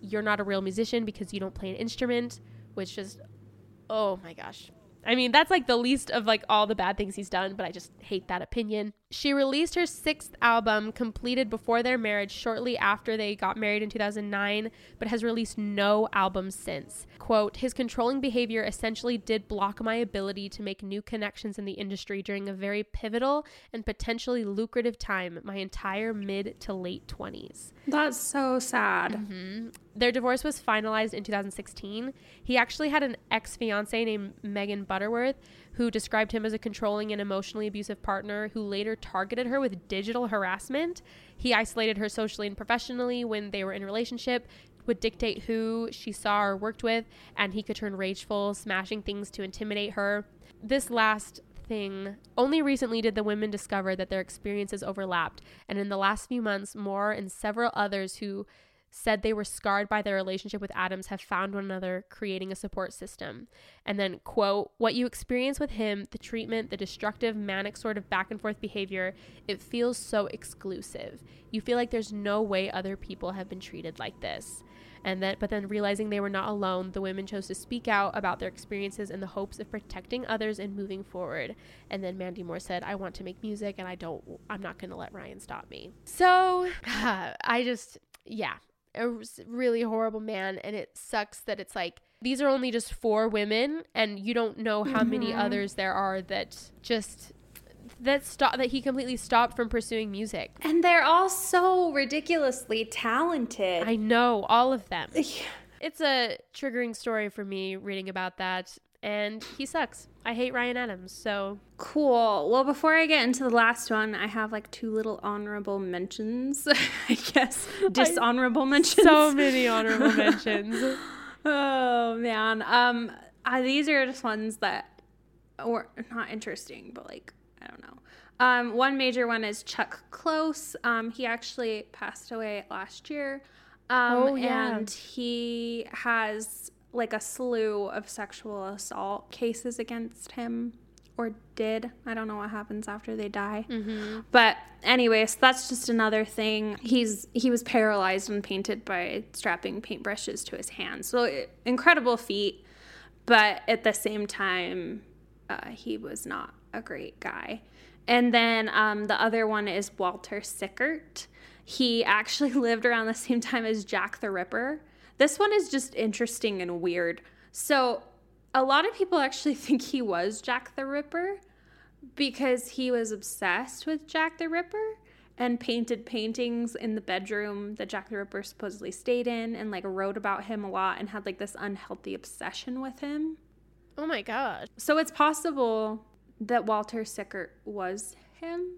"You're not a real musician because you don't play an instrument," which just, oh my gosh. I mean, that's like the least of like all the bad things he's done, but I just hate that opinion. She released her sixth album, completed before their marriage, shortly after they got married in two thousand nine, but has released no albums since. Quote, his controlling behavior essentially did block my ability to make new connections in the industry during a very pivotal and potentially lucrative time, my entire mid to late twenties. That's so sad. Mm-hmm. Their divorce was finalized in two thousand sixteen. He actually had an ex-fiancée named Megan Butterworth, who described him as a controlling and emotionally abusive partner who later targeted her with digital harassment. He isolated her socially and professionally when they were in a relationship, would dictate who she saw or worked with, and he could turn rageful, smashing things to intimidate her. This last thing, only recently did the women discover that their experiences overlapped, and in the last few months, Moore and several others who said they were scarred by their relationship with Adams have found one another, creating a support system. And then, quote, what you experience with him, the treatment, the destructive, manic sort of back and forth behavior, it feels so exclusive. You feel like there's no way other people have been treated like this. And that, but then realizing they were not alone, the women chose to speak out about their experiences in the hopes of protecting others and moving forward. And then Mandy Moore said, I want to make music and I don't, I'm not going to let Ryan stop me. So uh, I just, yeah. a really horrible man, and it sucks that it's like these are only just four women and you don't know how mm-hmm. many others there are that just that stop that he completely stopped from pursuing music, and they're all so ridiculously talented. I know, all of them. Yeah. It's a triggering story for me reading about that, and he sucks. I hate Ryan Adams. So cool. Well, before I get into the last one, I have like two little honorable mentions. I guess dishonorable I, mentions. So many honorable mentions. Oh man. Um, uh, these are just ones that were not interesting, but like I don't know. Um, one major one is Chuck Close. Um, he actually passed away last year. Um, oh, yeah. And he has like a slew of sexual assault cases against him, or did. I don't know what happens after they die. Mm-hmm. But anyways, that's just another thing. He's he was paralyzed and painted by strapping paintbrushes to his hands. So it, incredible feat. But at the same time, uh, he was not a great guy. And then um, the other one is Walter Sickert. He actually lived around the same time as Jack the Ripper. This one is just interesting and weird. So a lot of people actually think he was Jack the Ripper because he was obsessed with Jack the Ripper and painted paintings in the bedroom that Jack the Ripper supposedly stayed in, and like wrote about him a lot and had like this unhealthy obsession with him. Oh my God. So it's possible that Walter Sickert was him.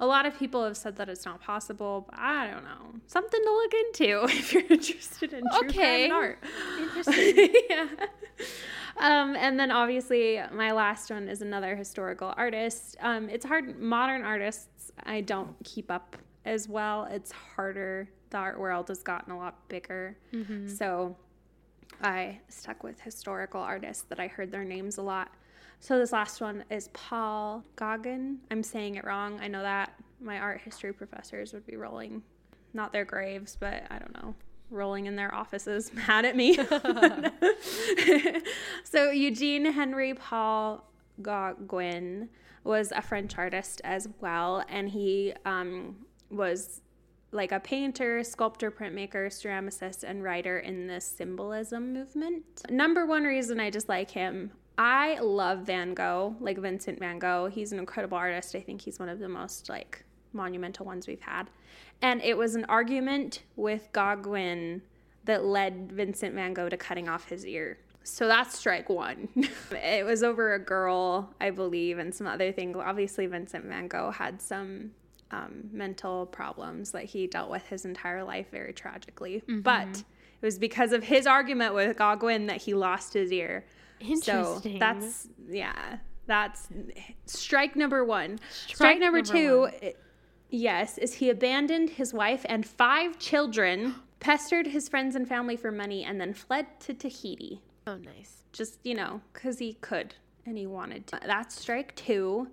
A lot of people have said that it's not possible, but I don't know. Something to look into if you're interested in true okay. crime art. Interesting. yeah. Um, and then obviously my last one is another historical artist. Um, it's hard. Modern artists, I don't keep up as well. It's harder. The art world has gotten a lot bigger. Mm-hmm. So I stuck with historical artists that I heard their names a lot. So this last one is Paul Gauguin. I'm saying it wrong. I know that. My art history professors would be rolling, not their graves, but I don't know, rolling in their offices mad at me. So Eugene Henry Paul Gauguin was a French artist as well. And he um, was like a painter, sculptor, printmaker, ceramicist, and writer in the symbolism movement. Number one reason I dislike him. I love Van Gogh, like Vincent Van Gogh. He's an incredible artist. I think he's one of the most, like, monumental ones we've had. And it was an argument with Gauguin that led Vincent Van Gogh to cutting off his ear. So that's strike one. It was over a girl, I believe, and some other things. Obviously, Vincent Van Gogh had some um, mental problems that he dealt with his entire life very tragically. Mm-hmm. But it was because of his argument with Gauguin that he lost his ear. Interesting. So that's, yeah, that's strike number one. Strike, strike number, number two, one. yes, is he abandoned his wife and five children, pestered his friends and family for money, and then fled to Tahiti. Oh, nice. Just, you know, because he could and he wanted to. That's strike two.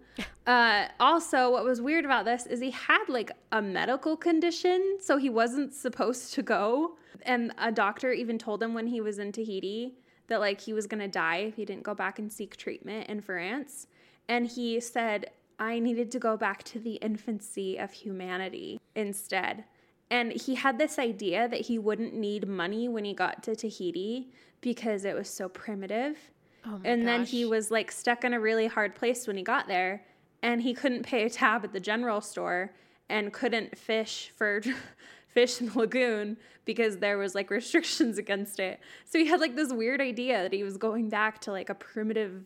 uh, also, what was weird about this is he had, like, a medical condition, so he wasn't supposed to go. And a doctor even told him when he was in Tahiti that, like, he was going to die if he didn't go back and seek treatment in France. And he said, I needed to go back to the infancy of humanity instead. And he had this idea that he wouldn't need money when he got to Tahiti because it was so primitive. Oh my gosh. And then he was, like, stuck in a really hard place when he got there. And he couldn't pay a tab at the general store and couldn't fish for... fish in the lagoon because there was like restrictions against it. So he had like this weird idea that he was going back to like a primitive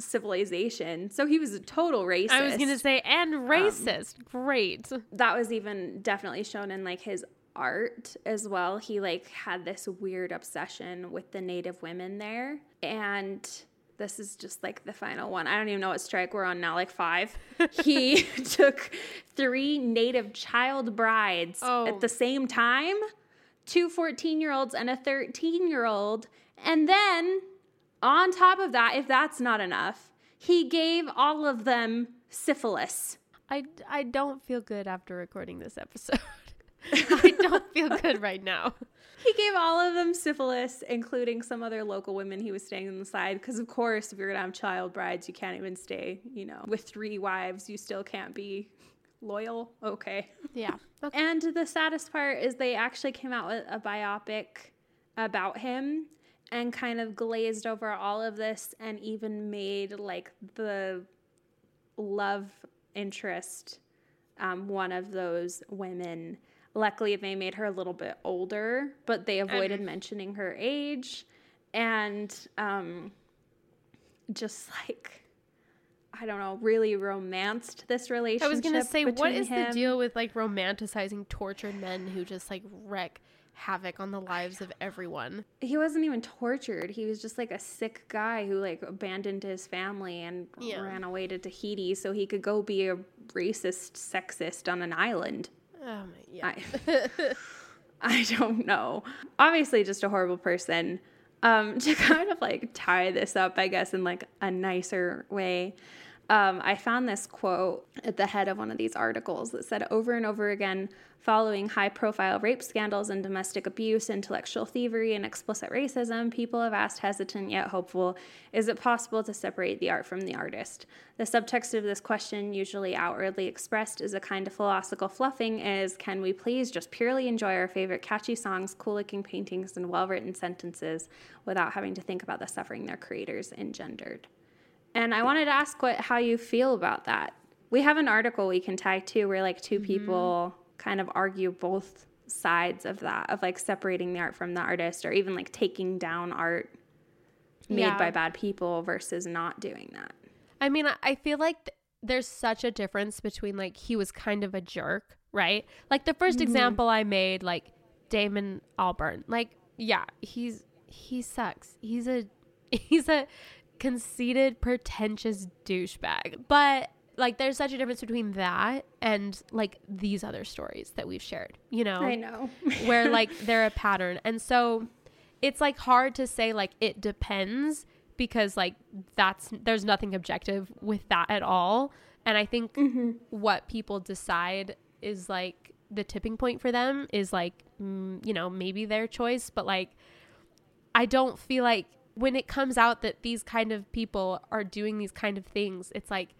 civilization. So he was a total racist. I was going to say, and racist. Um, Great. That was even definitely shown in like his art as well. He like had this weird obsession with the native women there. And this is just like the final one. I don't even know what strike we're on now, like five. He took three native child brides oh. at the same time, two fourteen-year-olds and a thirteen-year-old. And then on top of that, if that's not enough, he gave all of them syphilis. I, I don't feel good after recording this episode. I don't feel good right now. He gave all of them syphilis, including some other local women he was staying on the side. Because, of course, if you're going to have child brides, you can't even stay, you know, with three wives. You still can't be loyal. Okay. Yeah. Okay. And the saddest part is they actually came out with a biopic about him and kind of glazed over all of this and even made, like, the love interest um, one of those women. Luckily, they made her a little bit older, but they avoided um, mentioning her age. And um, just like, I don't know, really romanced this relationship. I was going to say, what is him. the deal with like romanticizing tortured men who just like wreck havoc on the lives of everyone. He wasn't even tortured. He was just like a sick guy who like abandoned his family and yeah. ran away to Tahiti so he could go be a racist sexist on an island. Um, yeah. I, I don't know. Obviously just a horrible person. Um, to kind of like tie this up, I guess, in like a nicer way, um, I found this quote at the head of one of these articles that said, over and over again, following high-profile rape scandals and domestic abuse, intellectual thievery, and explicit racism, people have asked, hesitant yet hopeful, is it possible to separate the art from the artist? The subtext of this question, usually outwardly expressed, is a kind of philosophical fluffing, is, can we please just purely enjoy our favorite catchy songs, cool-looking paintings, and well-written sentences without having to think about the suffering their creators engendered? And I wanted to ask what how you feel about that. We have an article we can tag to where, like, two mm-hmm. people kind of argue both sides of that, of, like, separating the art from the artist or even, like, taking down art made yeah. by bad people versus not doing that. I mean, I feel like th- there's such a difference between, like, he was kind of a jerk, right? Like, the first mm-hmm. example I made, like, Damon Albarn. Like, yeah, he's he sucks. He's a He's a... conceited, pretentious douchebag. But like there's such a difference between that and like these other stories that we've shared, you know, I know where like they're a pattern. And so it's like hard to say like it depends, because like that's there's nothing objective with that at all. And I think mm-hmm. what people decide is like the tipping point for them is like mm, you know, maybe their choice. But like I don't feel like when it comes out that these kind of people are doing these kind of things, it's like,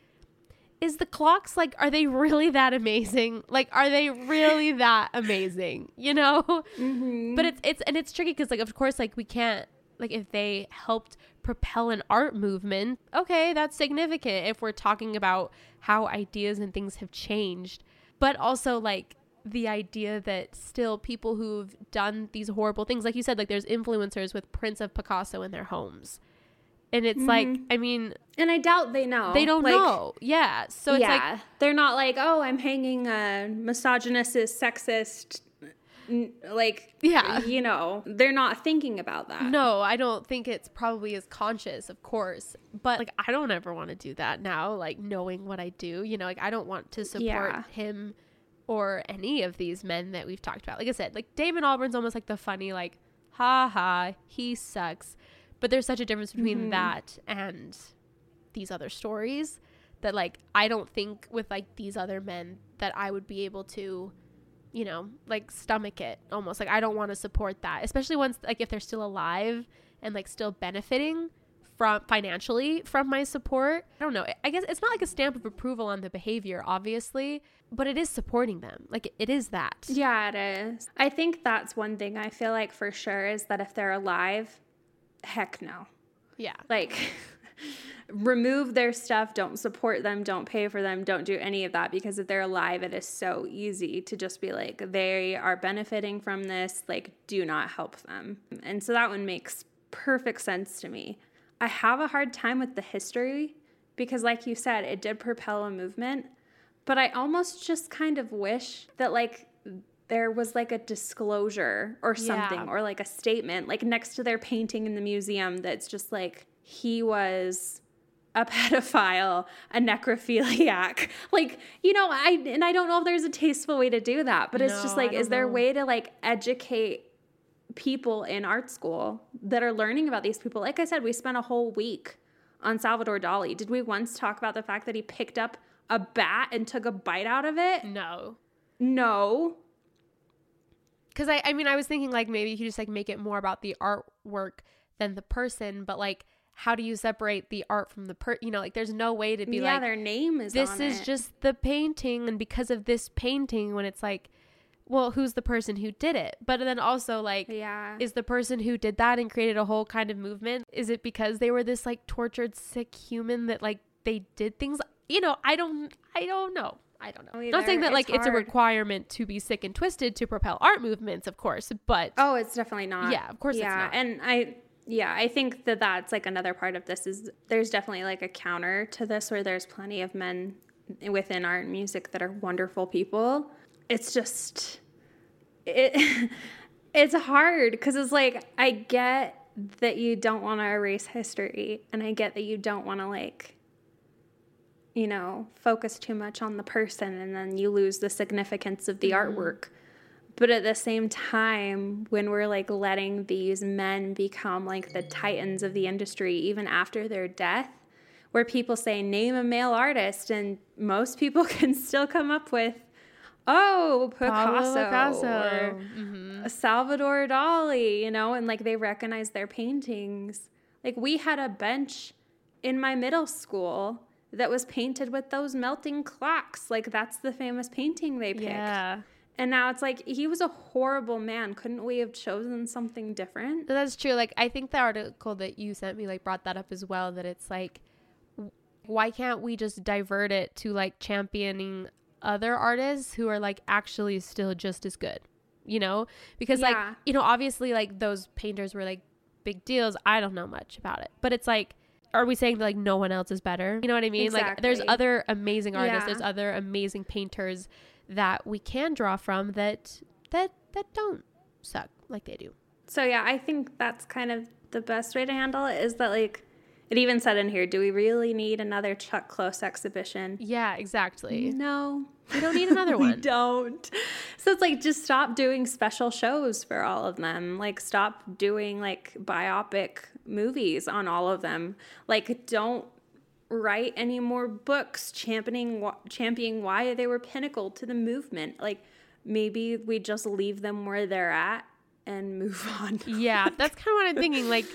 is the clocks like, are they really that amazing? Like, are they really that amazing? You know, mm-hmm. but it's, it's, and it's tricky. Cause like, of course, like we can't, like if they helped propel an art movement, okay, that's significant if we're talking about how ideas and things have changed, but also like, the idea that still people who've done these horrible things, like you said, like there's influencers with prints of Picasso in their homes. And it's mm-hmm. like, I mean. And I doubt they know. They don't like, know. Yeah. So it's yeah. like. They're not like, oh, I'm hanging a misogynist, sexist, n- like, yeah. you know, they're not thinking about that. No, I don't think it's probably as conscious, of course. But like, I don't ever want to do that now, like knowing what I do, you know, like I don't want to support yeah. him or any of these men that we've talked about. Like I said, like Damon Albarn's almost like the funny, like, ha ha, he sucks. But there's such a difference between mm-hmm. that and these other stories that like, I don't think with like these other men that I would be able to, you know, like stomach it almost. Like I don't want to support that, especially once like if they're still alive and like still benefiting from financially from my support. I don't know. I guess it's not like a stamp of approval on the behavior, obviously, but it is supporting them. Like it is that. Yeah, it is. I think that's one thing I feel like for sure is that if they're alive, heck no. Yeah. Like remove their stuff. Don't support them. Don't pay for them. Don't do any of that, because if they're alive, it is so easy to just be like, they are benefiting from this. Like, do not help them. And so that one makes perfect sense to me. I have a hard time with the history because, like you said, it did propel a movement, but I almost just kind of wish that, like, there was, like, a disclosure or something yeah. or, like, a statement, like, next to their painting in the museum that's just, like, he was a pedophile, a necrophiliac. Like, you know, I and I don't know if there's a tasteful way to do that, but no, it's just, like, is there a way to, like, educate people in art school that are learning about these people? Like I said, we spent a whole week on Salvador Dali. Did we once talk about the fact that he picked up a bat and took a bite out of it? No. No. Because I, I mean, I was thinking like maybe you could just like make it more about the artwork than the person, but like how do you separate the art from the per? You know, like there's no way to be yeah, like, their name is this on is it. Just the painting, and because of this painting, when it's like, well, who's the person who did it? But then also, like, yeah. is the person who did that and created a whole kind of movement, is it because they were this, like, tortured, sick human that, like, they did things? You know, I don't, I don't know. I don't know. Either. Not saying that, like, it's, it's a requirement to be sick and twisted to propel art movements, of course, but. Oh, it's definitely not. Yeah, of course yeah. it's not. And I, yeah, I think that that's, like, another part of this is there's definitely, like, a counter to this where there's plenty of men within art and music that are wonderful people. It's just, it It's hard because it's like, I get that you don't want to erase history, and I get that you don't want to, like, you know, focus too much on the person, and then you lose the significance of the mm-hmm. artwork. But at the same time, when we're, like, letting these men become, like, the titans of the industry even after their death, where people say, name a male artist, and most people can still come up with, oh, Picasso, Picasso. or mm-hmm. Salvador Dali, you know, and, like, they recognize their paintings. Like, we had a bench in my middle school that was painted with those melting clocks. Like, that's the famous painting they picked. Yeah. And now it's like, he was a horrible man. Couldn't we have chosen something different? That's true. Like, I think the article that you sent me, like, brought that up as well, that it's like, why can't we just divert it to, like, championing other artists who are, like, actually still just as good, you know? Because, yeah. like, you know, obviously, like, those painters were, like, big deals. I don't know much about it. But it's like, are we saying that, like, no one else is better? You know what I mean? Exactly. Like, there's other amazing artists. Yeah. There's other amazing painters that we can draw from that that that don't suck like they do. So yeah, I think that's kind of the best way to handle it, is that, like, it even said in here, do we really need another Chuck Close exhibition? Yeah, exactly. No. We don't need another one. We don't. So it's like, just stop doing special shows for all of them. Like, stop doing, like, biopic movies on all of them. Like, don't write any more books championing wh- championing why they were pinnacle to the movement. Like, maybe we just leave them where they're at and move on. Yeah, that's kind of what I'm thinking. Like,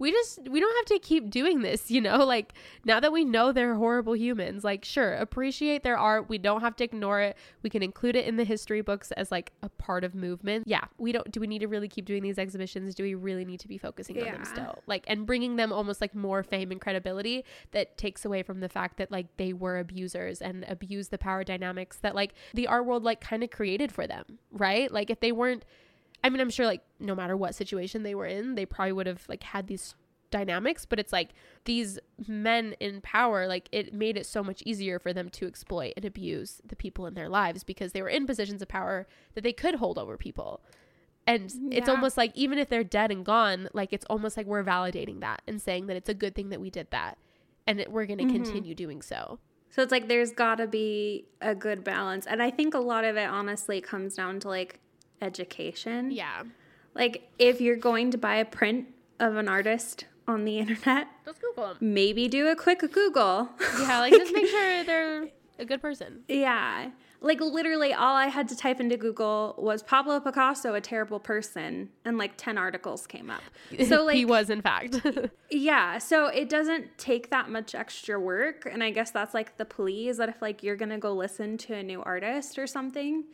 we just we don't have to keep doing this, you know? Like, now that we know they're horrible humans, like, sure, appreciate their art. We don't have to ignore it. We can include it in the history books as, like, a part of movement. Yeah, we don't do we need to really keep doing these exhibitions? Do we really need to be focusing yeah. on them still? Like, and bringing them almost, like, more fame and credibility that takes away from the fact that, like, they were abusers and abused the power dynamics that, like, the art world, like, kind of created for them, right? Like, if they weren't, I mean, I'm sure, like, no matter what situation they were in, they probably would have, like, had these dynamics, but it's like, these men in power, like, it made it so much easier for them to exploit and abuse the people in their lives, because they were in positions of power that they could hold over people. And yeah. it's almost like, even if they're dead and gone, like, it's almost like we're validating that and saying that it's a good thing that we did that, and that we're going to mm-hmm. continue doing so. So it's like, there's got to be a good balance. And I think a lot of it honestly comes down to, like, education. Yeah. Like, if you're going to buy a print of an artist on the internet, just Google them. Maybe do a quick Google. Yeah, like, like just make sure they're a good person. Yeah. Like, literally all I had to type into Google was Pablo Picasso, a terrible person, and, like, ten articles came up. So, like, he was, in fact. Yeah. So it doesn't take that much extra work. And I guess that's, like, the plea is that if, like, you're going to go listen to a new artist or something,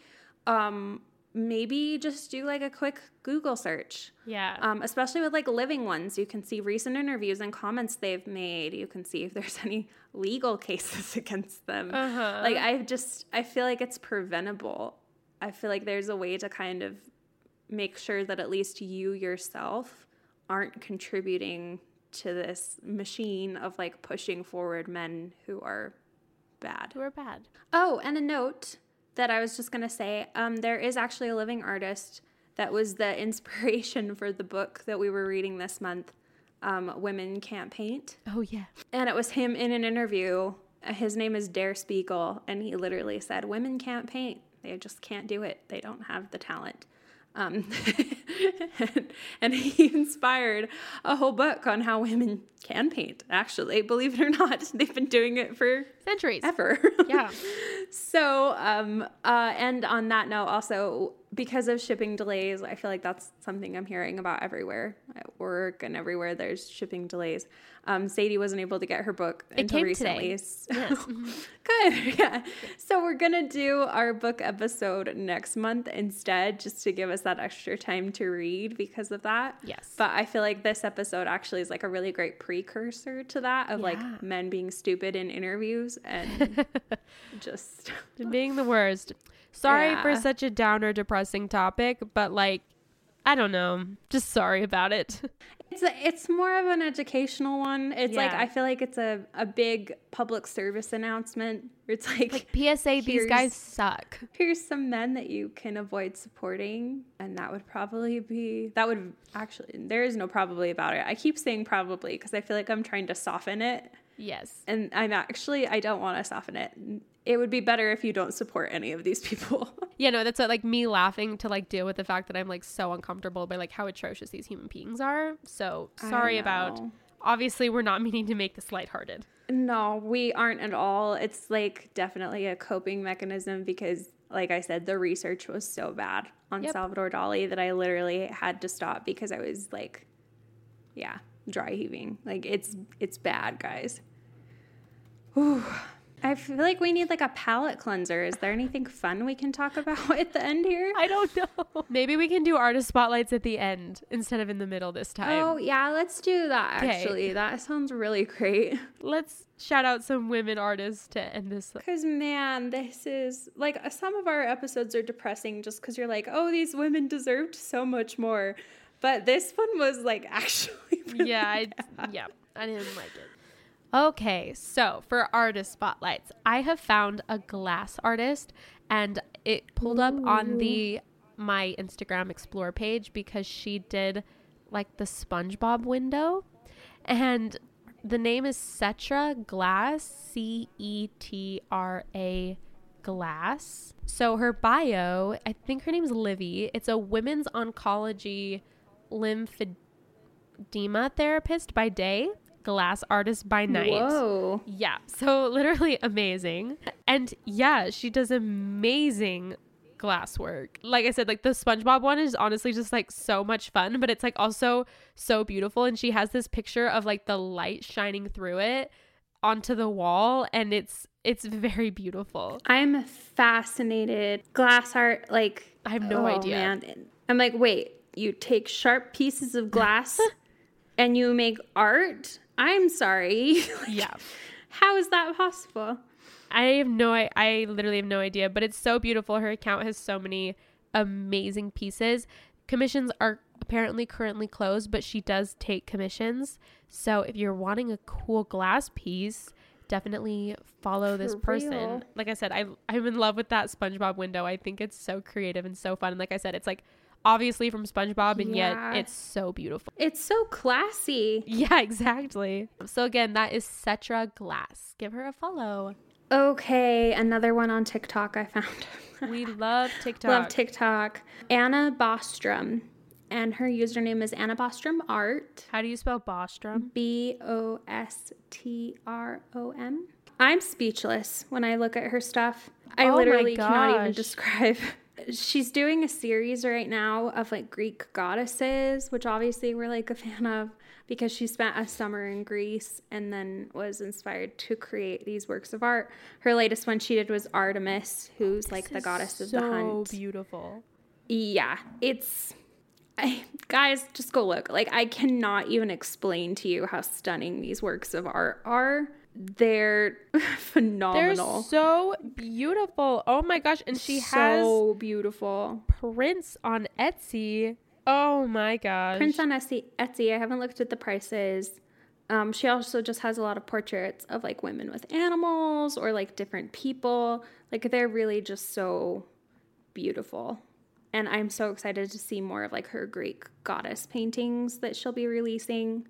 um, maybe just do, like, a quick Google search. Yeah. Um, especially with, like, living ones. You can see recent interviews and comments they've made. You can see if there's any legal cases against them. Uh-huh. Like, I just, I feel like it's preventable. I feel like there's a way to kind of make sure that at least you yourself aren't contributing to this machine of, like, pushing forward men who are bad. Who are bad. Oh, and a note that I was just going to say, um, there is actually a living artist that was the inspiration for the book that we were reading this month, um, Women Can't Paint. Oh, yeah. And it was him in an interview. His name is Der Spiegel, and he literally said, women can't paint. They just can't do it. They don't have the talent. Um, and, and he inspired a whole book on how women can paint, actually. Believe it or not, they've been doing it for centuries. Ever. Yeah. So, um, uh, and on that note, also, because of shipping delays, I feel like that's something I'm hearing about everywhere, at work and everywhere there's shipping delays. Um, Sadie wasn't able to get her book it until came recently. Today. So. Yes. Good. Yeah. So we're going to do our book episode next month instead, just to give us that extra time to read because of that. Yes. But I feel like this episode actually is, like, a really great precursor to that, of yeah. like, men being stupid in interviews and just being the worst. Sorry yeah. for such a downer, depressing topic, but, like, I don't know. Just sorry about it. It's a, it's more of an educational one. It's yeah. like, I feel like it's a, a big public service announcement. It's like, like P S A, these guys suck. Here's some men that you can avoid supporting. And that would probably be, that would actually, there is no probably about it. I keep saying probably because I feel like I'm trying to soften it. Yes. And I'm actually, I don't want to soften it. It would be better if you don't support any of these people. Yeah, no, that's what, like me laughing to like deal with the fact that I'm like so uncomfortable by like how atrocious these human beings are. So sorry about, obviously we're not meaning to make this lighthearted. No, we aren't at all. It's like definitely a coping mechanism because like I said, the research was so bad on yep. Salvador Dali that I literally had to stop because I was like, yeah, dry heaving. Like it's, it's bad, guys. Whew. I feel like we need like a palate cleanser. Is there anything fun we can talk about at the end here? I don't know. Maybe we can do artist spotlights at the end instead of in the middle this time. Oh, yeah. Let's do that, actually. Okay. That sounds really great. Let's shout out some women artists to end this. Because, man, this is like some of our episodes are depressing just because you're like, oh, these women deserved so much more. But this one was like actually really yeah, I, bad. Yeah, I didn't like it. Okay, so for artist spotlights, I have found a glass artist and it pulled up Ooh. on the my Instagram Explore page because she did like the SpongeBob window, and the name is Cetra Glass, C E T R A Glass. So her bio, I think her name's Livy. It's a women's oncology lymphedema therapist by day, glass artist by night. Whoa. Yeah, so literally amazing. And yeah, she does amazing glass work. Like I said, like the SpongeBob one is honestly just like so much fun, but it's like also so beautiful. And she has this picture of like the light shining through it onto the wall, and it's it's very beautiful. I'm fascinated. Glass art, like I have no oh, idea. Man. I'm like, wait, you take sharp pieces of glass and you make art? I'm sorry. Like, yeah. How is that possible? I have no, I, I literally have no idea, but it's so beautiful. Her account has so many amazing pieces. Commissions are apparently currently closed, but she does take commissions. So if you're wanting a cool glass piece, definitely follow For this person. Real. Like I said, I, I'm in love with that SpongeBob window. I think it's so creative and so fun. And like I said, it's like, obviously from SpongeBob, and yeah. yet it's so beautiful. It's so classy. Yeah, exactly. So again, that is Cetra Glass. Give her a follow. Okay, another one on TikTok I found. We love TikTok. Love TikTok. Anna Bostrom, and her username is Anna Bostrom Art. How do you spell Bostrom? B O S T R O M. I'm speechless when I look at her stuff. I oh literally cannot even describe. She's doing a series right now of like Greek goddesses, which obviously we're like a fan of because she spent a summer in Greece and then was inspired to create these works of art. Her latest one she did was Artemis, who's this like the goddess so of the hunt. So beautiful. Yeah, it's I, guys, just go look. Like I cannot even explain to you how stunning these works of art are. They're phenomenal. They're so beautiful. Oh my gosh. And she so has so beautiful prints on Etsy. Oh my gosh. Prints on Etsy. Etsy. I haven't looked at the prices. Um, she also just has a lot of portraits of like women with animals or like different people. Like they're really just so beautiful. And I'm so excited to see more of like her Greek goddess paintings that she'll be releasing.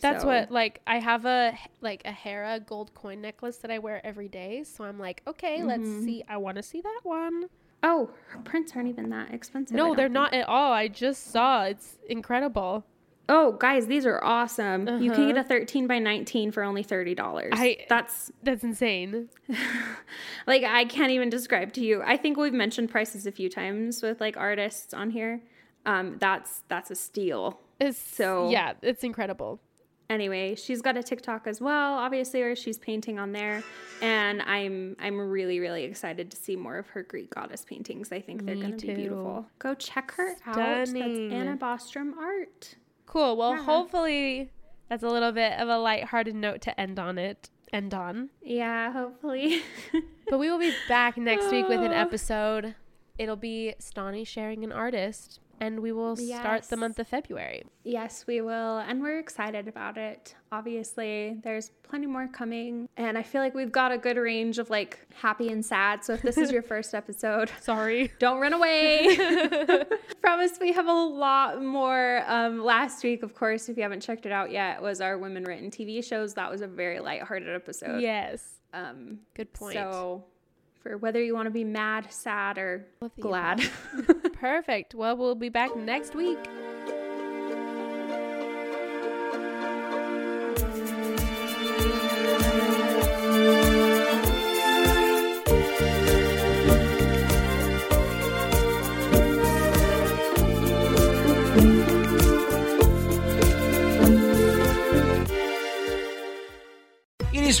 That's so. What, like, I have a, like, a Hera gold coin necklace that I wear every day. So I'm like, okay, mm-hmm. let's see. I want to see that one. Oh, her prints aren't even that expensive. No, they're think. not at all. I just saw. It's incredible. Oh, guys, these are awesome. Uh-huh. You can get a thirteen by nineteen for only thirty dollars. I, that's that's insane. Like, I can't even describe to you. I think we've mentioned prices a few times with, like, artists on here. Um, that's that's a steal. It's, so yeah, it's incredible. Anyway, she's got a TikTok as well, obviously, or she's painting on there. And I'm I'm really, really excited to see more of her Greek goddess paintings. I think they're going to be beautiful. Go check her Stunning. out. That's Anna Bostrom Art. Cool. Well, yeah. Hopefully that's a little bit of a lighthearted note to end on it. End on. Yeah, hopefully. But we will be back next week with an episode. It'll be Stani sharing an artist. and we will yes. start the month of February. Yes, we will. And we're excited about it. Obviously, there's plenty more coming. And I feel like we've got a good range of like happy and sad. So if this is your first episode, sorry, don't run away. Promise we have a lot more. Um, last week, of course, if you haven't checked it out yet, was our Women Written T V shows. That was a very lighthearted episode. Yes. Um, good point. So for whether you want to be mad, sad, or glad. Perfect. Well, we'll be back next week. It's